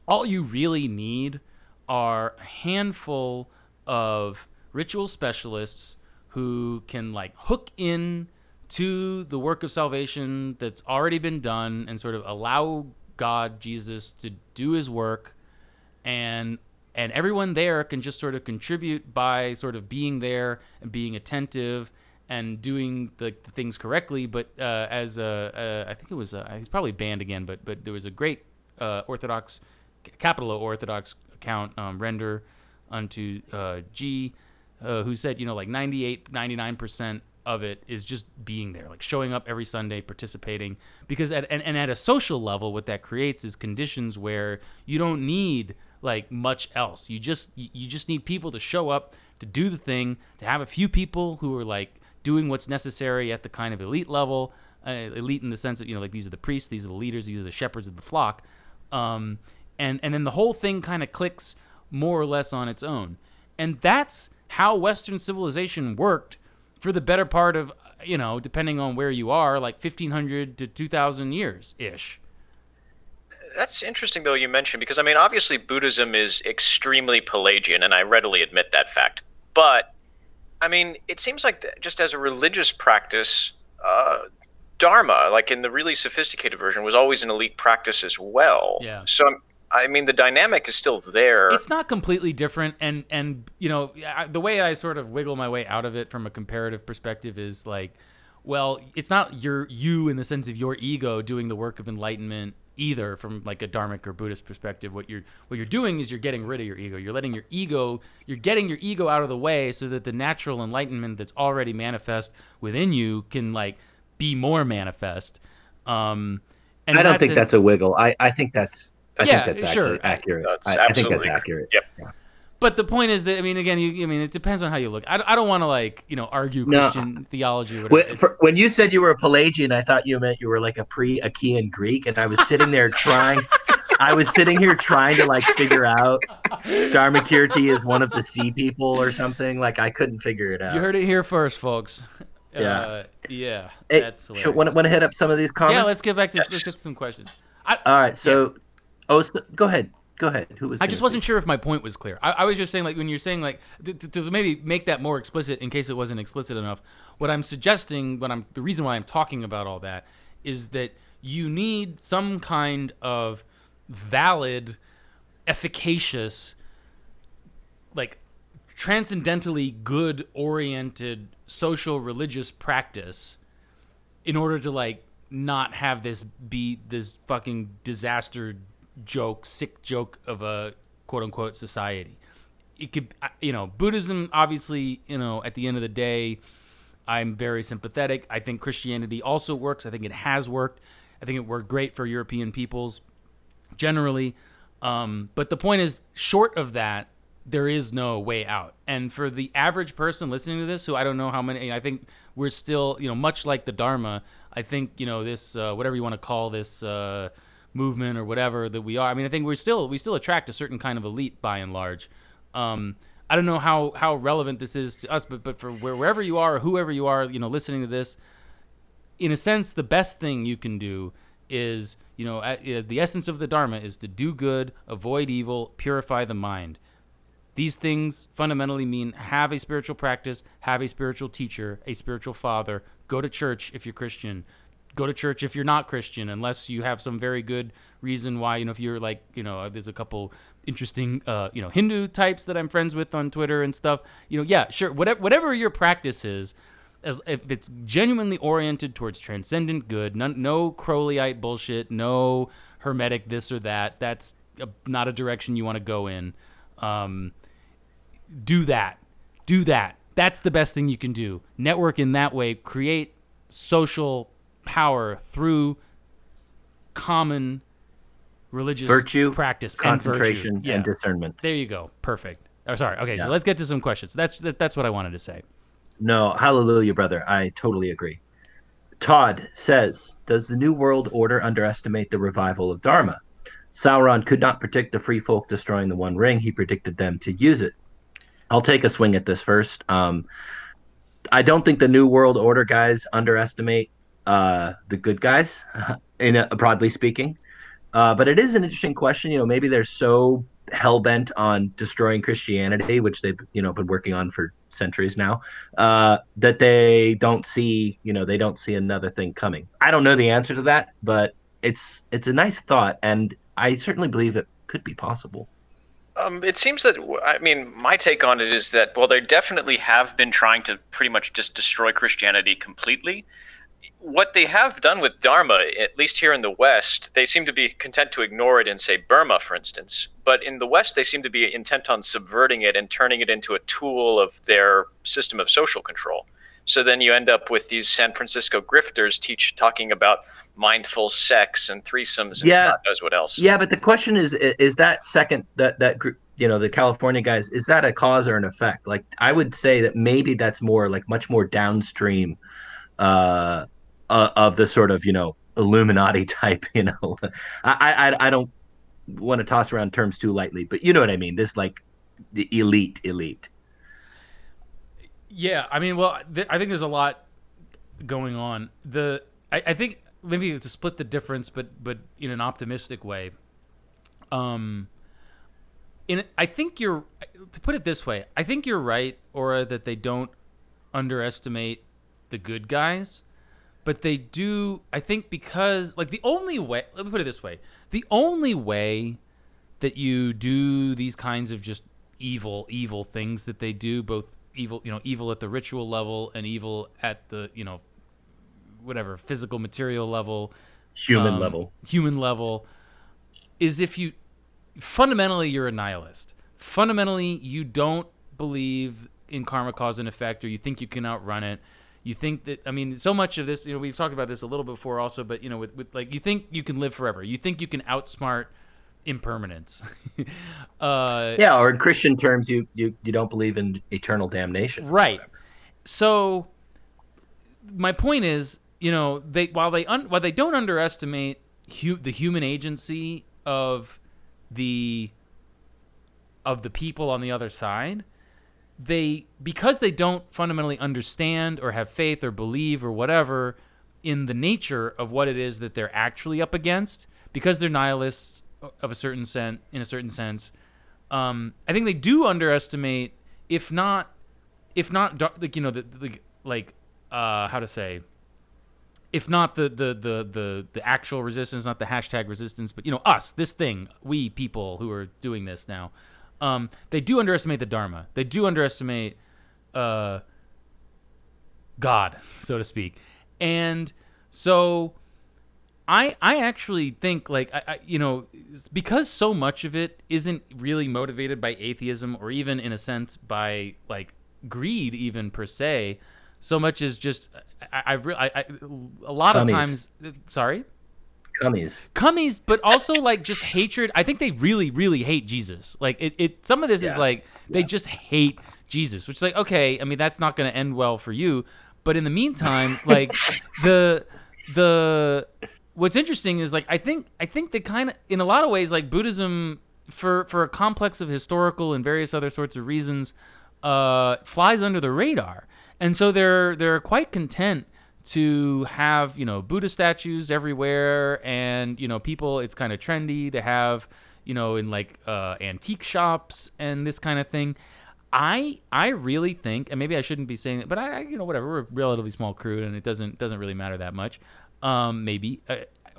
all you really need are a handful of ritual specialists who can like hook in to the work of salvation that's already been done and sort of allow God, Jesus, to do his work, and everyone there can just sort of contribute by sort of being there and being attentive and doing the things correctly. But I think it was he's probably banned again, but there was a great Orthodox, capital O Orthodox account, render unto G, who said, you know, like 99% of it is just being there, like showing up every Sunday, participating. Because at a social level, what that creates is conditions where you don't need like much else. You just need people to show up, to do the thing, to have a few people who are like doing what's necessary at the kind of elite level, elite in the sense of, you know, like these are the priests, these are the leaders, these are the shepherds of the flock, and then the whole thing kind of clicks more or less on its own, and that's how Western civilization worked for the better part of, you know, depending on where you are, like 1,500 to 2,000 years-ish. That's interesting, though, you mentioned, because, I mean, obviously Buddhism is extremely Pelagian, and I readily admit that fact. But, I mean, it seems like just as a religious practice, Dharma, like in the really sophisticated version, was always an elite practice as well. Yeah. So, I mean, the dynamic is still there. It's not completely different, and you know, the way I sort of wiggle my way out of it from a comparative perspective is like, well, it's not you in the sense of your ego doing the work of enlightenment either. From like a Dharmic or Buddhist perspective, what you're doing is you're getting rid of your ego. You're letting your ego, you're getting your ego out of the way so that the natural enlightenment that's already manifest within you can like be more manifest. And I don't think that's a wiggle. I think that's. I think that's accurate. I think that's accurate. Yep. Yeah. But the point is that, I mean, again, it depends on how you look. I don't want to, like, you know, argue Christian theology or whatever. When you said you were a Pelagian, I thought you meant you were like a pre-Achaean Greek, and I was sitting there trying to, like, figure out Dharmakirti is one of the sea people or something. Like, I couldn't figure it out. You heard it here first, folks. Yeah. That's hilarious. Want to hit up some of these comments? Yeah, let's get back to let's get some questions. All right, so... Yeah. Oh, go ahead. Who was? I just wasn't sure if my point was clear. I was just saying, like, when you're saying, like, to maybe make that more explicit in case it wasn't explicit enough. What I'm suggesting, the reason why I'm talking about all that is that you need some kind of valid, efficacious, like, transcendentally good-oriented social religious practice in order to, like, not have this be this fucking disaster. sick joke of a quote-unquote society. It could, you know, Buddhism, obviously, you know, at the end of the day, I'm very sympathetic. I think Christianity also works. I think it has worked. I think it worked great for European peoples generally. But the point is, short of that, there is no way out. And for the average person listening to this, who I don't know how many, I think we're still, you know, much like the Dharma, I think, you know, this, whatever you want to call this, movement or whatever that we are. I mean, I think we still attract a certain kind of elite by and large. I don't know how relevant this is to us, but for wherever you are, whoever you are, you know, listening to this, in a sense, the best thing you can do is, you know, the essence of the Dharma is to do good, avoid evil, purify the mind. These things fundamentally mean have a spiritual practice, have a spiritual teacher, a spiritual father, go to church if you're Christian, go to church if you're not Christian, unless you have some very good reason why, you know, if you're like, you know, there's a couple interesting, you know, Hindu types that I'm friends with on Twitter and stuff, you know, yeah, sure, whatever your practice is, as if it's genuinely oriented towards transcendent good, no Crowleyite bullshit, no Hermetic this or that, that's not a direction you want to go in. Do that. That's the best thing you can do. Network in that way, create social power through common religious virtue, practice, concentration, and, discernment. There you go. Perfect. Oh, sorry. Okay, yeah. So let's get to some questions. That's what I wanted to say. No, hallelujah, brother. I totally agree. Todd says, does the New World Order underestimate the revival of Dharma? Sauron could not predict the free folk destroying the One Ring. He predicted them to use it. I'll take a swing at this first. I don't think the New World Order guys underestimate the good guys, broadly speaking. But it is an interesting question. You know, maybe they're so hell-bent on destroying Christianity, which they've, you know, been working on for centuries now, that they don't see, you know, they don't see another thing coming. I don't know the answer to that, but it's a nice thought, and I certainly believe it could be possible. It seems that, I mean, my take on it is that, well, they definitely have been trying to pretty much just destroy Christianity completely. What they have done with Dharma, at least here in the West, they seem to be content to ignore it in, say, Burma, for instance. But in the West, they seem to be intent on subverting it and turning it into a tool of their system of social control. So then you end up with these San Francisco grifters talking about mindful sex and threesomes and God knows what else. Yeah, but the question is that second, that group, you know, the California guys, is that a cause or an effect? Like, I would say that maybe that's more like much more downstream of the sort of, you know, Illuminati type, you know. I don't want to toss around terms too lightly, but you know what I mean. This, like, the elite. Yeah, I mean, well, I think there's a lot going on. I think maybe to split the difference, but in an optimistic way. I think to put it this way, I think you're right, Aura, that they don't underestimate the good guys, but they do. I think because, like, the only way. Let me put it this way: the only way that you do these kinds of just evil things that they do, both. Evil, you know, evil at the ritual level and evil at the, you know, whatever, physical, material level, human level, is if you fundamentally you're a nihilist. Fundamentally, you don't believe in karma, cause and effect, or you think you can outrun it. You think that, I mean, so much of this, you know, we've talked about this a little before also, but, you know, with like, you think you can live forever. You think you can outsmart impermanence. Or in Christian terms, you don't believe in eternal damnation, right? So my point is, you know, while they don't underestimate the human agency of the people on the other side, because they don't fundamentally understand or have faith or believe or whatever in the nature of what it is that they're actually up against, because they're nihilists in a certain sense, I think they do underestimate, if not, like, you know, if not the actual resistance, not the hashtag resistance, but, you know, us, this thing, we people who are doing this now, they do underestimate the Dharma. They do underestimate God, so to speak, and so. I actually think, like, you know, because so much of it isn't really motivated by atheism or even, in a sense, by, like, greed even per se, so much is just a lot of times – sorry? Cummies, but also, like, just hatred. I think they really, really hate Jesus. Like, some of this is, like, they just hate Jesus, which is, like, okay, I mean, that's not going to end well for you. But in the meantime, like, What's interesting is, like, I think they kind of, in a lot of ways, like, Buddhism for a complex of historical and various other sorts of reasons, flies under the radar. And so they're quite content to have, you know, Buddha statues everywhere, and, you know, people, it's kind of trendy to have, you know, in like antique shops and this kind of thing. I really think, and maybe I shouldn't be saying it, but I, you know, whatever, we're a relatively small crew and it doesn't really matter that much. Or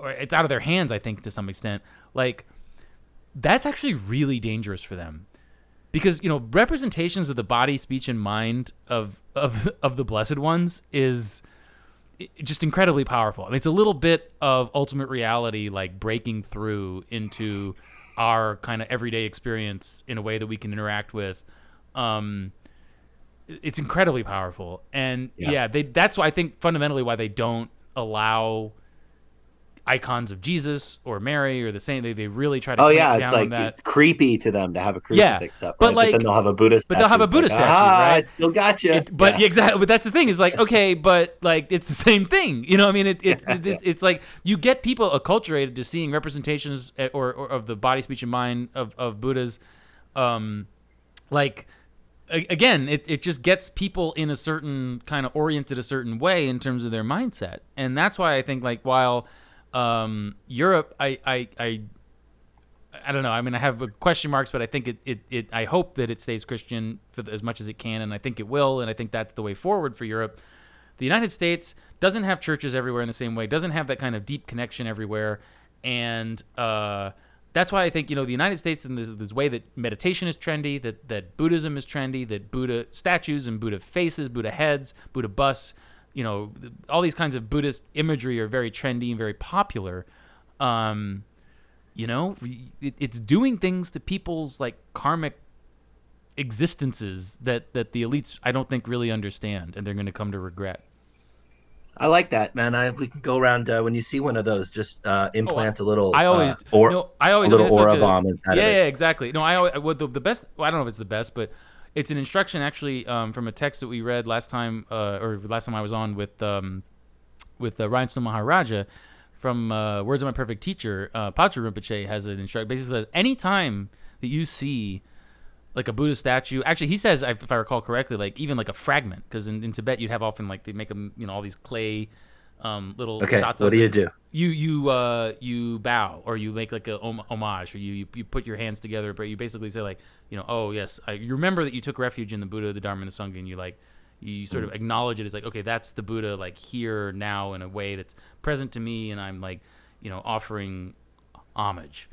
it's out of their hands, I think, to some extent. Like, that's actually really dangerous for them, because, you know, representations of the body, speech, and mind of the blessed ones is just incredibly powerful. I mean, it's a little bit of ultimate reality, like, breaking through into our kind of everyday experience in a way that we can interact with. It's incredibly powerful, and that's why I think fundamentally why they don't allow icons of Jesus or Mary or the saint. They really try to it's like that. Creepy to them to have a crucifix up, but like, but then they'll have a Buddha statue. Right? I still got you. Exactly. But that's the thing, is like, okay, but like, it's the same thing, you know. I mean, it's like you get people acculturated to seeing representations or of the body, speech, and mind of Buddhas, like. Again, it just gets people in a certain kind of oriented a certain way in terms of their mindset. And that's why I think, like, while Europe, I don't know. I mean, I have question marks, but I think I hope that it stays Christian for as much as it can. And I think it will. And I think that's the way forward for Europe. The United States doesn't have churches everywhere in the same way, doesn't have that kind of deep connection everywhere. And, that's why I think, you know, the United States in this way that meditation is trendy, that Buddhism is trendy, that Buddha statues and Buddha faces, Buddha heads, Buddha busts, you know, all these kinds of Buddhist imagery are very trendy and very popular. You know, it's doing things to people's, like, karmic existences that the elites, I don't think, really understand, and they're going to come to regret. I like that, man. We can go around when you see one of those, just implant a little. Aura bomb inside of it. Yeah, exactly. No, the best. Well, I don't know if it's the best, but it's an instruction actually from a text that we read last time I was on with Ryan Snow Maharaja from Words of My Perfect Teacher. Pacha Rinpoche has an instruction. Basically, says any time that you see, like, a Buddha statue, actually, he says, if I recall correctly, like, even like a fragment, because in Tibet you'd have often, like, they make them, you know, all these clay little. Okay, what do? You bow, or you make like a homage, or you put your hands together, but you basically say, like, you know, oh yes, you remember that you took refuge in the Buddha, the Dharma, and the Sangha, and you, like, you sort of acknowledge it as, like, okay, that's the Buddha, like, here now in a way that's present to me, and I'm, like, you know, offering homage.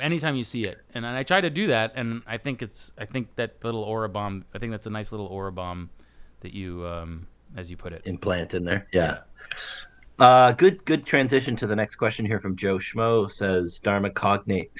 Anytime you see it, and I try to do that, and I think that little aura bomb. I think that's a nice little aura bomb that you, as you put it, implant in there. Yeah. Good transition to the next question here from Joe Schmo. Says Dharma cognates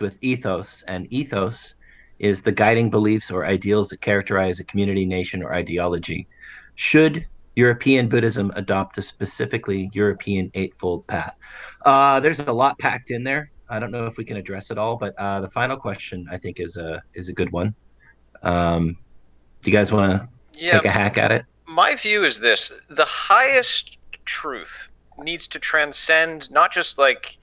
with ethos, and ethos is the guiding beliefs or ideals that characterize a community, nation, or ideology. Should European Buddhism adopt a specifically European Eightfold Path? There's a lot packed in there. I don't know if we can address it all, but the final question, I think, is a good one. Do you guys want to take a hack at it? My view is this. The highest truth needs to transcend, not just, like,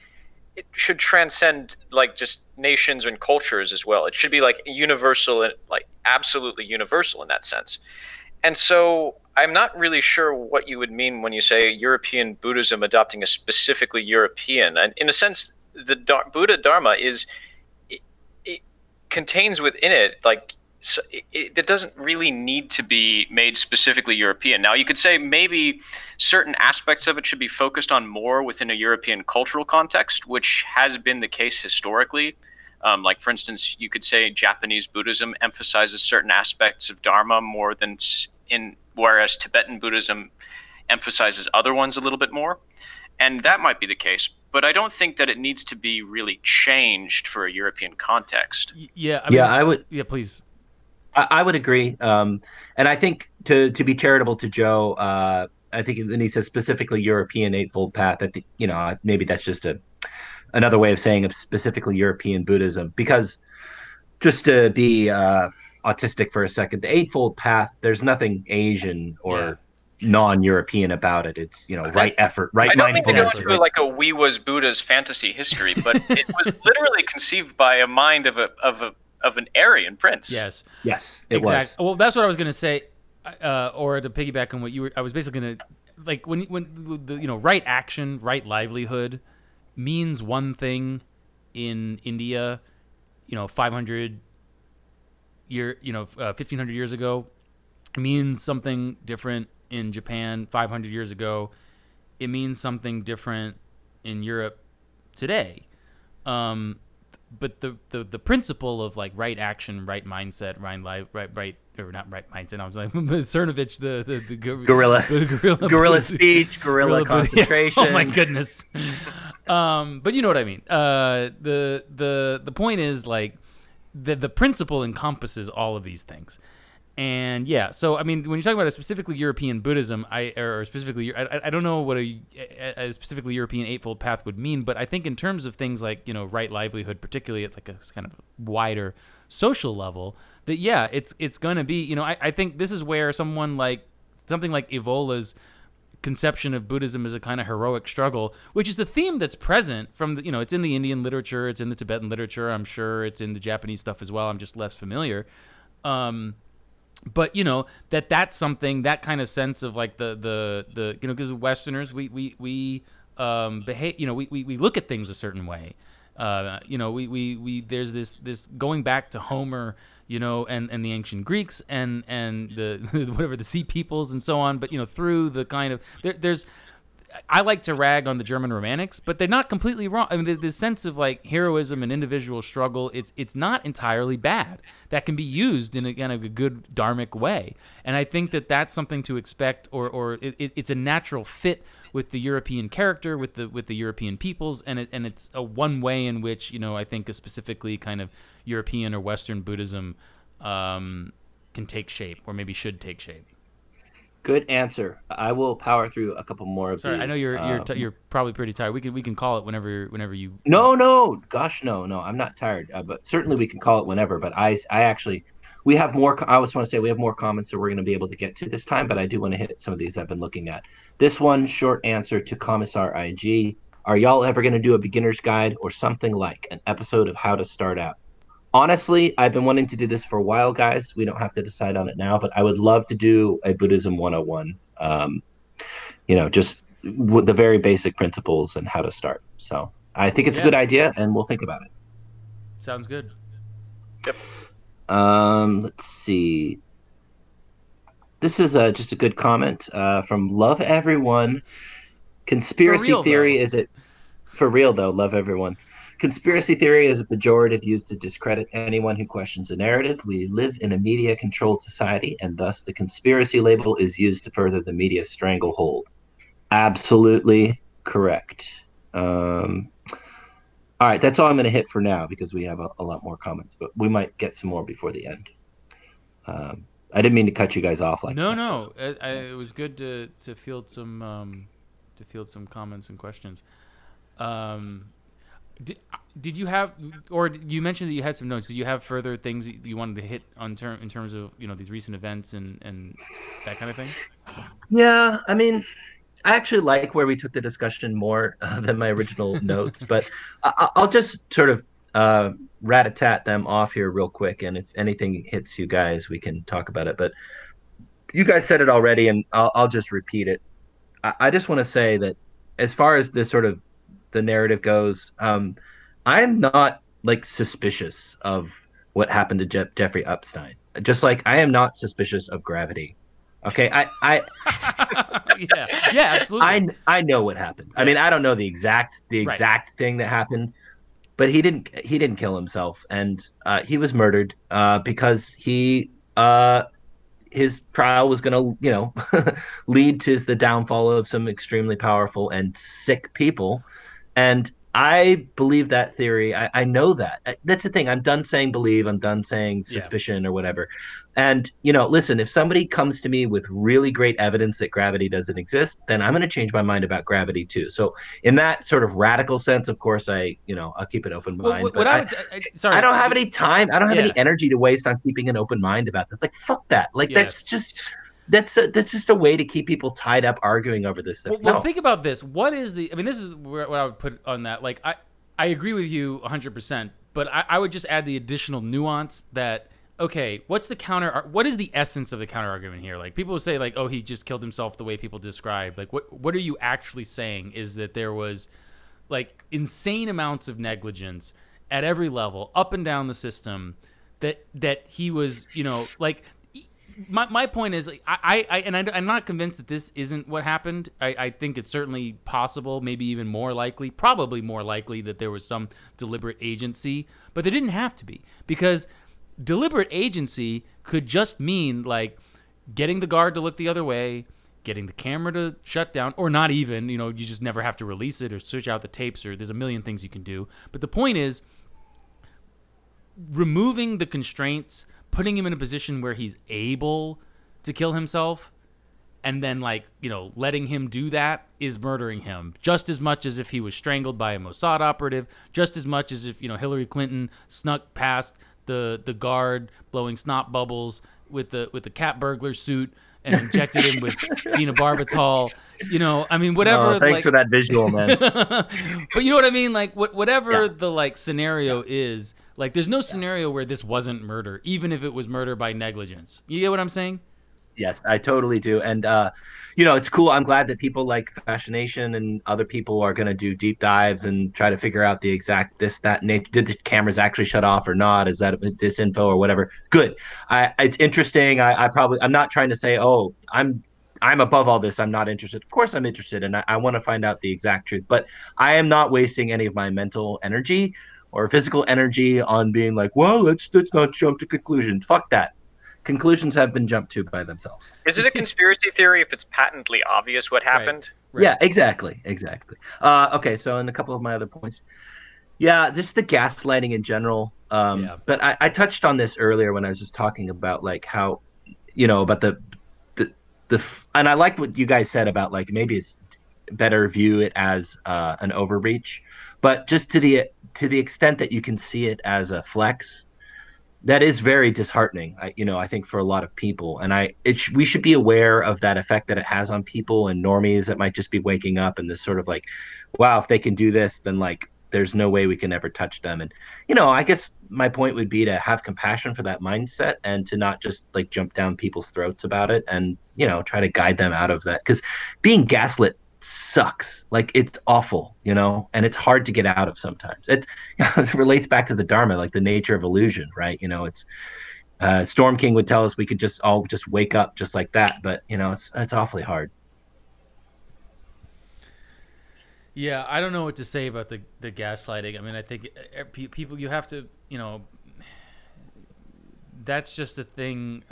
it should transcend, like, just nations and cultures as well. It should be, like, universal, and, like, absolutely universal in that sense. And so I'm not really sure what you would mean when you say European Buddhism adopting a specifically European. And in a sense, the Buddha Dharma it contains within it, like, it doesn't really need to be made specifically European. Now, you could say maybe certain aspects of it should be focused on more within a European cultural context, which has been the case historically. Like, for instance, you could say Japanese Buddhism emphasizes certain aspects of Dharma more than whereas Tibetan Buddhism emphasizes other ones a little bit more. And that might be the case, but I don't think that it needs to be really changed for a European context. Please. I would agree. And I think to be charitable to Joe, I think when he says specifically European Eightfold Path, I think, you know, maybe that's just another way of saying of specifically European Buddhism, because just to be autistic for a second, the Eightfold Path, there's nothing Asian or non-European about it. It's, you know, right effort, right mindfulness. I don't mean to go into like a we was Buddha's fantasy history, but it was literally conceived by a mind of an Aryan prince. Yes, it was. Well, that's what I was going to say, or to piggyback on what you were. I was basically going to, like, when the, you know, right action, right livelihood means one thing in India, you know, 1,500 years ago, it means something different in Japan 500 years ago. It means something different in Europe today. But the principle of, like, right action, right mindset, right mindset. I was like Cernovich, the gorilla speech, gorilla concentration. Yeah. Oh my goodness. But you know what I mean. The point is, like, the principle encompasses all of these things. And yeah, so I mean, when you talk about a specifically European Buddhism, I don't know what a specifically European Eightfold Path would mean, but I think in terms of things like, you know, right livelihood, particularly at like a kind of wider social level, that yeah, it's going to be, you know, I think this is where something like Evola's conception of Buddhism as a kind of heroic struggle, which is the theme that's present from the, you know, it's in the Indian literature, it's in the Tibetan literature, I'm sure it's in the Japanese stuff as well. I'm just less familiar. But, you know, that's something, that kind of sense of, like, the you know, because Westerners, we behave, you know, we look at things a certain way. You know, we there's this going back to Homer, you know, and the ancient Greeks and the whatever, the sea peoples and so on. But, you know, through the kind of, there's, I like to rag on the German Romantics, but they're not completely wrong. I mean, the sense of, like, heroism and individual struggle, it's not entirely bad. That can be used in a kind of a good dharmic way. And I think that's something to expect, or it's a natural fit with the European character, with the European peoples, and it's a one way in which, you know, I think a specifically kind of European or Western Buddhism can take shape, or maybe should take shape. Good answer. I will power through a couple more of these. I know you're probably pretty tired. We can call it whenever you. No, gosh, no. I'm not tired, but certainly we can call it whenever. But I actually, we have more. I always want to say we have more comments that we're going to be able to get to this time, but I do want to hit some of these I've been looking at. This one, short answer to Commissar IG: are y'all ever going to do a beginner's guide or something like an episode of how to start out? Honestly, I've been wanting to do this for a while, guys. We don't have to decide on it now, but I would love to do a Buddhism 101, you know, just the very basic principles and how to start. So I think it's a good idea, and we'll think about it. Sounds good. Yep. Let's see. This is just a good comment from Love Everyone. Conspiracy theory, is it for real, though? Love Everyone. Conspiracy theory is a pejorative used to discredit anyone who questions the narrative. We live in a media-controlled society, and thus the conspiracy label is used to further the media stranglehold. Absolutely correct. All right, that's all I'm going to hit for now, because we have a lot more comments, but we might get some more before the end. I didn't mean to cut you guys off like that. No, it was good to field some comments and questions. Did you have, or you mentioned that you had some notes? Did you have further things you wanted to hit on in terms of, you know, these recent events and that kind of thing? Yeah, I mean, I actually like where we took the discussion more than my original notes, but I'll just sort of rat-a-tat them off here real quick, and if anything hits you guys, we can talk about it. But you guys said it already, and I'll just repeat it. I just want to say that as far as this sort of the narrative goes, I'm not, like, suspicious of what happened to Jeffrey Epstein. Just like I am not suspicious of gravity. Okay, I yeah, absolutely. I know what happened. I mean, I don't know the exact thing that happened, but he didn't kill himself, and he was murdered because his trial was going to, you know, lead to the downfall of some extremely powerful and sick people. And I believe that theory. I know that. That's the thing. I'm done saying believe. I'm done saying suspicion or whatever. And, you know, listen, if somebody comes to me with really great evidence that gravity doesn't exist, then I'm going to change my mind about gravity too. So in that sort of radical sense, of course, I'll keep an open mind. I don't have any time. I don't have any energy to waste on keeping an open mind about this. Like, fuck that. Like, that's just – That's just a way to keep people tied up arguing over this stuff. Well, think about this. What is the? I mean, this is what I would put on that. Like, I agree with you 100%, but I would just add the additional nuance that, okay, what's the counter? What is the essence of the counter argument here? Like, people say, like, oh, he just killed himself the way people describe. Like, what are you actually saying? Is that there was, like, insane amounts of negligence at every level, up and down the system, that he was, you know, like. My point is, I'm not convinced that this isn't what happened. I think it's certainly possible, maybe even more likely, probably more likely, that there was some deliberate agency, but there didn't have to be, because deliberate agency could just mean, like, getting the guard to look the other way, getting the camera to shut down, or not even, you know, you just never have to release it or switch out the tapes, or there's a million things you can do. But the point is, removing the constraints, putting him in a position where he's able to kill himself, and then, like, you know, letting him do that is murdering him, just as much as if he was strangled by a Mossad operative, just as much as if, you know, Hillary Clinton snuck past the guard blowing snot bubbles with the cat burglar suit and injected him with phenobarbital. You know, I mean, whatever. No, thanks for that visual, man. But you know what I mean? Like, whatever the, like, scenario is, like, there's no scenario where this wasn't murder, even if it was murder by negligence. You get what I'm saying? Yes, I totally do. And, you know, it's cool. I'm glad that people like Fascination and other people are going to do deep dives and try to figure out the exact this, that, nature. Did the cameras actually shut off or not? Is that disinfo or whatever? Good. It's interesting. I'm not trying to say, oh, I'm above all this. I'm not interested. Of course I'm interested, and I want to find out the exact truth. But I am not wasting any of my mental energy or physical energy on being like, well, let's not jump to conclusions. Fuck that. Conclusions have been jumped to by themselves. Is it a conspiracy theory if it's patently obvious what happened? Right. Yeah, exactly. Okay, so in a couple of my other points. Yeah, just the gaslighting in general. But I touched on this earlier when I was just talking about, like, how, you know, about and I liked what you guys said about, like, maybe it's better view it as an overreach, but just to the extent that you can see it as a flex, that is very disheartening. I think for a lot of people, and we should be aware of that effect that it has on people and normies that might just be waking up, and this sort of like, wow, if they can do this, then, like, there's no way we can ever touch them. And, you know, I guess my point would be to have compassion for that mindset and to not just, like, jump down people's throats about it, and, you know, try to guide them out of that, because being gaslit sucks. Like, it's awful, you know, and it's hard to get out of sometimes. It relates back to the Dharma, like the nature of illusion, right? You know, it's Storm King would tell us we could just all just wake up just like that, but, you know, it's awfully hard. Yeah, I don't know what to say about the gaslighting. I mean, I think people, you have to, you know, that's just a thing.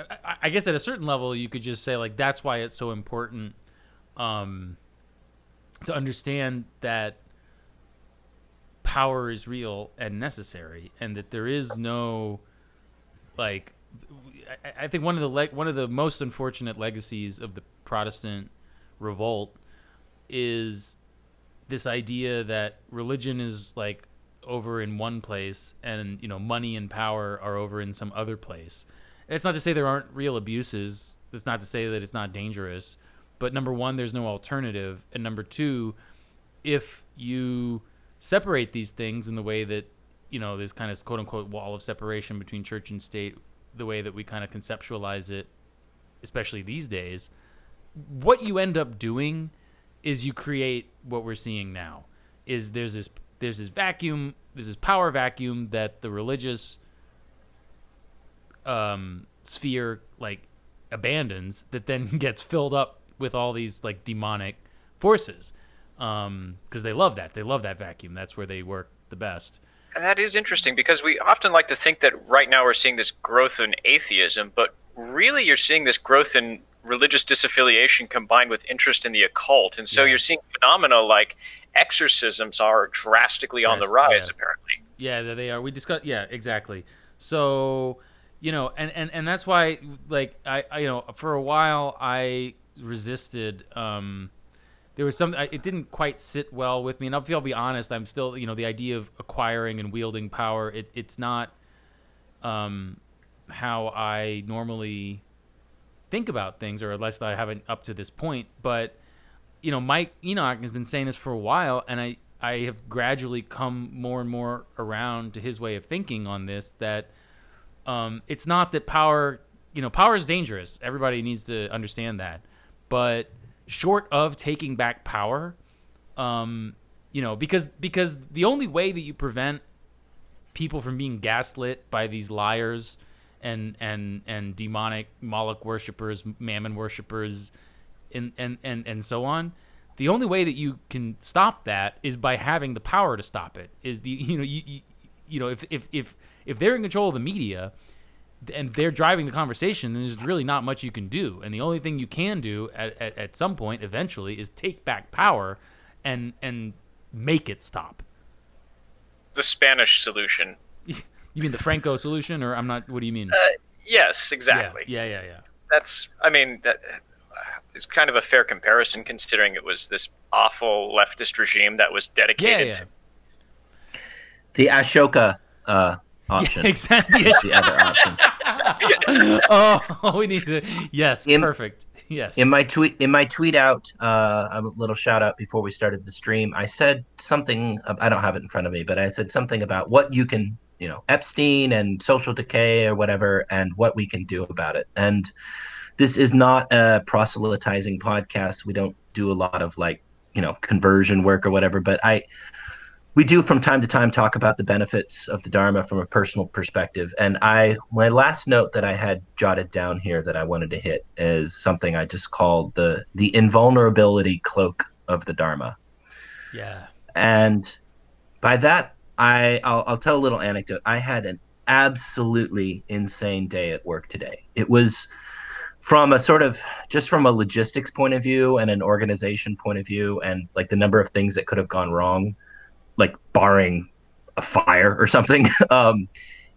I guess at a certain level, you could just say, like, that's why it's so important to understand that power is real and necessary, and that there is no, like, I think one of the most unfortunate legacies of the Protestant revolt is this idea that religion is, like, over in one place, and, you know, money and power are over in some other place. And it's not to say there aren't real abuses. It's not to say that it's not dangerous. But number one, there's no alternative. And number two, if you separate these things in the way that, you know, this kind of quote unquote wall of separation between church and state, the way that we kind of conceptualize it, especially these days, what you end up doing is you create what we're seeing now. Is there's this vacuum, there's this power vacuum that the religious sphere, like, abandons, that then gets filled up with all these, like, demonic forces, because they love that vacuum. That's where they work the best. And that is interesting, because we often like to think that right now we're seeing this growth in atheism, but really you're seeing this growth in religious disaffiliation combined with interest in the occult. And so you're seeing phenomena like exorcisms are drastically on the rise, apparently. Yeah, they are. We discussed. Yeah, exactly. So, you know, and that's why, like, I you know, for a while I resisted. There was some, it didn't quite sit well with me, and I'll be honest, I'm still, you know, the idea of acquiring and wielding power, it's not how I normally think about things, or at least I haven't up to this point. But, you know, Mike Enoch has been saying this for a while, and I have gradually come more and more around to his way of thinking on this, that it's not that power, you know, power is dangerous. Everybody needs to understand that. But short of taking back power, you know, because the only way that you prevent people from being gaslit by these liars and demonic Moloch worshippers, Mammon worshippers, and so on, the only way that you can stop that is by having the power to stop it. Is the you know if they're in control of the media and they're driving the conversation, then there's really not much you can do. And the only thing you can do at some point eventually is take back power and make it stop. The Spanish solution. You mean the Franco solution, or I'm not? What do you mean? Yes, exactly. Yeah. That's. I mean that. It's kind of a fair comparison, considering it was this awful leftist regime that was dedicated to the Ashoka option. Yeah, exactly. That's the other option. Oh, we need to. Yes, perfect. Yes. In my tweet out, a little shout out before we started the stream, I said something. I don't have it in front of me, but I said something about what you can, you know, Epstein and social decay or whatever, and what we can do about it. And this is not a proselytizing podcast. We don't do a lot of, like, you know, conversion work or whatever, but we do from time to time talk about the benefits of the Dharma from a personal perspective. And my last note that I had jotted down here that I wanted to hit is something I just called the invulnerability cloak of the Dharma. Yeah. And by that, I'll tell a little anecdote. I had an absolutely insane day at work today. It was from a sort of, just from a logistics point of view and an organization point of view, and like the number of things that could have gone wrong, like barring a fire or something,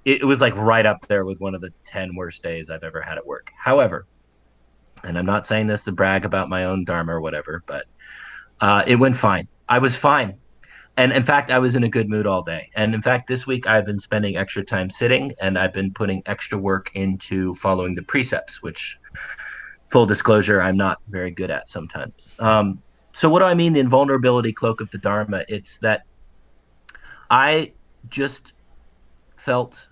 it was like right up there with one of the 10 worst days I've ever had at work. However, and I'm not saying this to brag about my own Dharma or whatever, but it went fine. I was fine. And in fact, I was in a good mood all day. And in fact, this week I've been spending extra time sitting, and I've been putting extra work into following the precepts, which, full disclosure, I'm not very good at sometimes. So what do I mean, the invulnerability cloak of the Dharma? It's that I just felt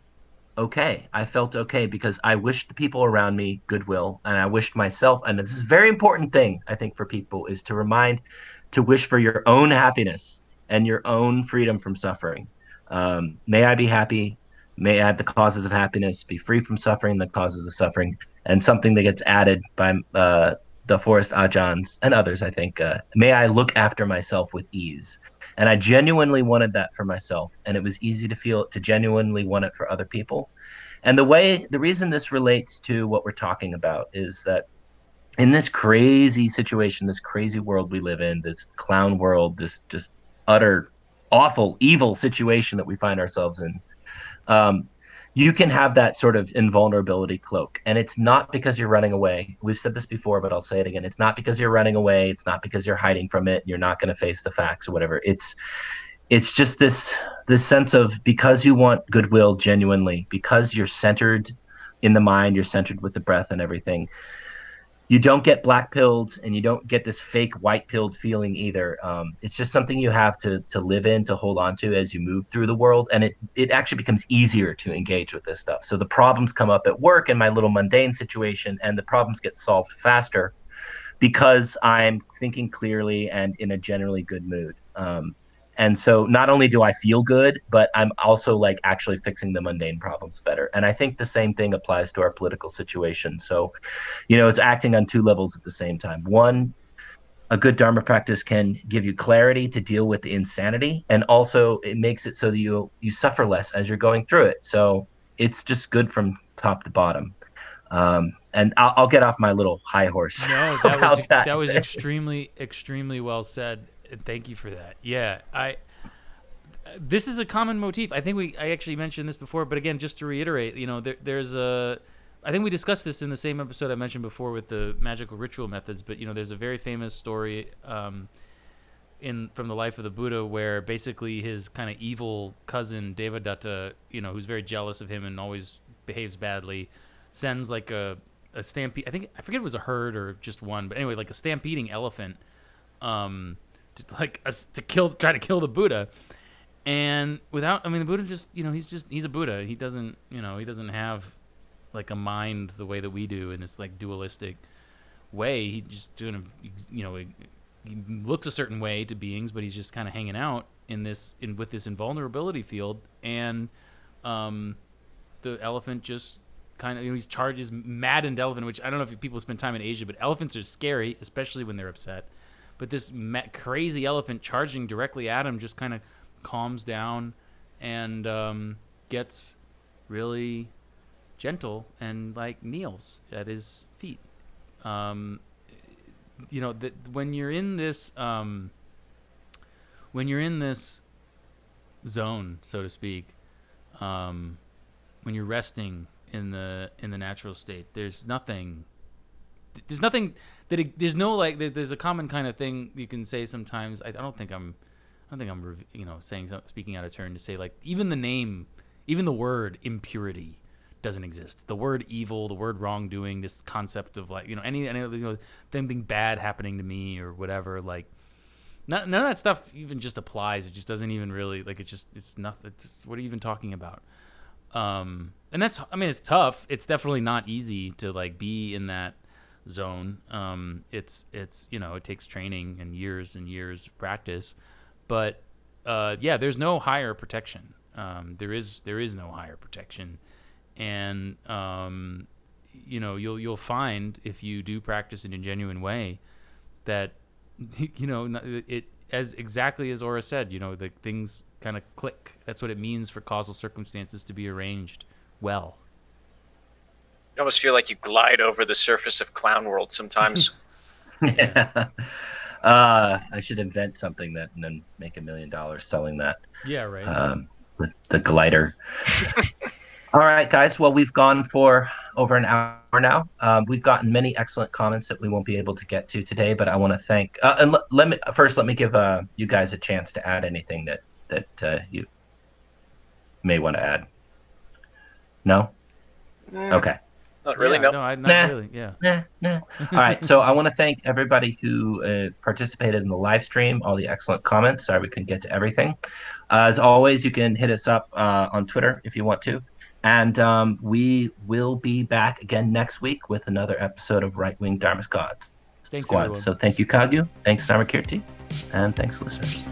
okay. I felt okay because I wished the people around me goodwill, and I wished myself, and this is a very important thing, I think, for people, is to wish for your own happiness and your own freedom from suffering. May I be happy. May I have the causes of happiness, be free from suffering, the causes of suffering. And something that gets added by the Forest Ajahns and others, I think, may I look after myself with ease. And I genuinely wanted that for myself, and it was easy to feel to genuinely want it for other people. And the reason this relates to what we're talking about is that in this crazy situation, this crazy world we live in, this clown world, this just utter awful evil situation that we find ourselves in, you can have that sort of invulnerability cloak. And it's not because you're running away. We've said this before, but I'll say it again. It's not because you're running away. It's not because you're hiding from it. You're not going to face the facts or whatever. It's just this sense of, because you want goodwill genuinely, because you're centered in the mind, you're centered with the breath and everything, you don't get black-pilled, and you don't get this fake white-pilled feeling either. It's just something you have to live in, to hold on to as you move through the world, and it actually becomes easier to engage with this stuff. So the problems come up at work in my little mundane situation, and the problems get solved faster because I'm thinking clearly and in a generally good mood. And so not only do I feel good, but I'm also like actually fixing the mundane problems better. And I think the same thing applies to our political situation. So, you know, it's acting on two levels at the same time. One, a good Dharma practice can give you clarity to deal with the insanity. And also it makes it so that you suffer less as you're going through it. So it's just good from top to bottom. And I'll get off my little high horse. No, that was extremely, extremely well said. Thank you for that. Yeah, this is a common motif. I think I actually mentioned this before, but again, just to reiterate, you know, I think we discussed this in the same episode I mentioned before with the magical ritual methods, but, you know, there's a very famous story from the life of the Buddha where basically his kind of evil cousin, Devadatta, you know, who's very jealous of him and always behaves badly, sends like a a stampede. I think, I forget if it was a herd or just one, but anyway, like a stampeding elephant, to try to kill the Buddha. And without, I mean, the Buddha just, you know, he's a Buddha. He doesn't, you know, he doesn't have like a mind the way that we do in this like dualistic way. He just doing, you know, he looks a certain way to beings, but he's just kind of hanging out with this invulnerability field. And the elephant just kind of, you know, he's charged, his maddened elephant, which I don't know if people spend time in Asia, but elephants are scary, especially when they're upset. But this crazy elephant charging directly at him just kind of calms down and gets really gentle and like kneels at his feet. You know, that when you're in this zone, so to speak, when you're resting in the natural state, there's a common kind of thing you can say sometimes. I don't think I'm you know, speaking out of turn to say, like, even the word impurity doesn't exist. The word evil, the word wrongdoing, this concept of, like, you know, any you know, something bad happening to me or whatever, like, none of that stuff even just applies. It just doesn't even really, like, it's nothing. What are you even talking about? And that's, I mean, it's tough. It's definitely not easy to, like, be in that zone. It's you know, it takes training and years of practice. But yeah, there's no higher protection. There is no higher protection, and you know, you'll find, if you do practice in a genuine way, that, you know, it, as exactly as Ora said, you know, the things kind of click. That's what it means for causal circumstances to be arranged well. You almost feel like you glide over the surface of clown world sometimes. Yeah. I should invent something that, and then make $1 million selling that. Yeah, right. The glider. All right, guys. Well, we've gone for over an hour now. We've gotten many excellent comments that we won't be able to get to today, but I want to thank. And let me give you guys a chance to add anything that you may want to add. No. Okay. Not really, yeah, no. Not really. Yeah. Nah. All right. So I want to thank everybody who participated in the live stream, all the excellent comments. Sorry we couldn't get to everything. As always, you can hit us up on Twitter if you want to. And we will be back again next week with another episode of Right Wing Dharma Squads. Thanks, everyone. So thank you, Kagyu. Thanks, Dharmakirti. And thanks, listeners.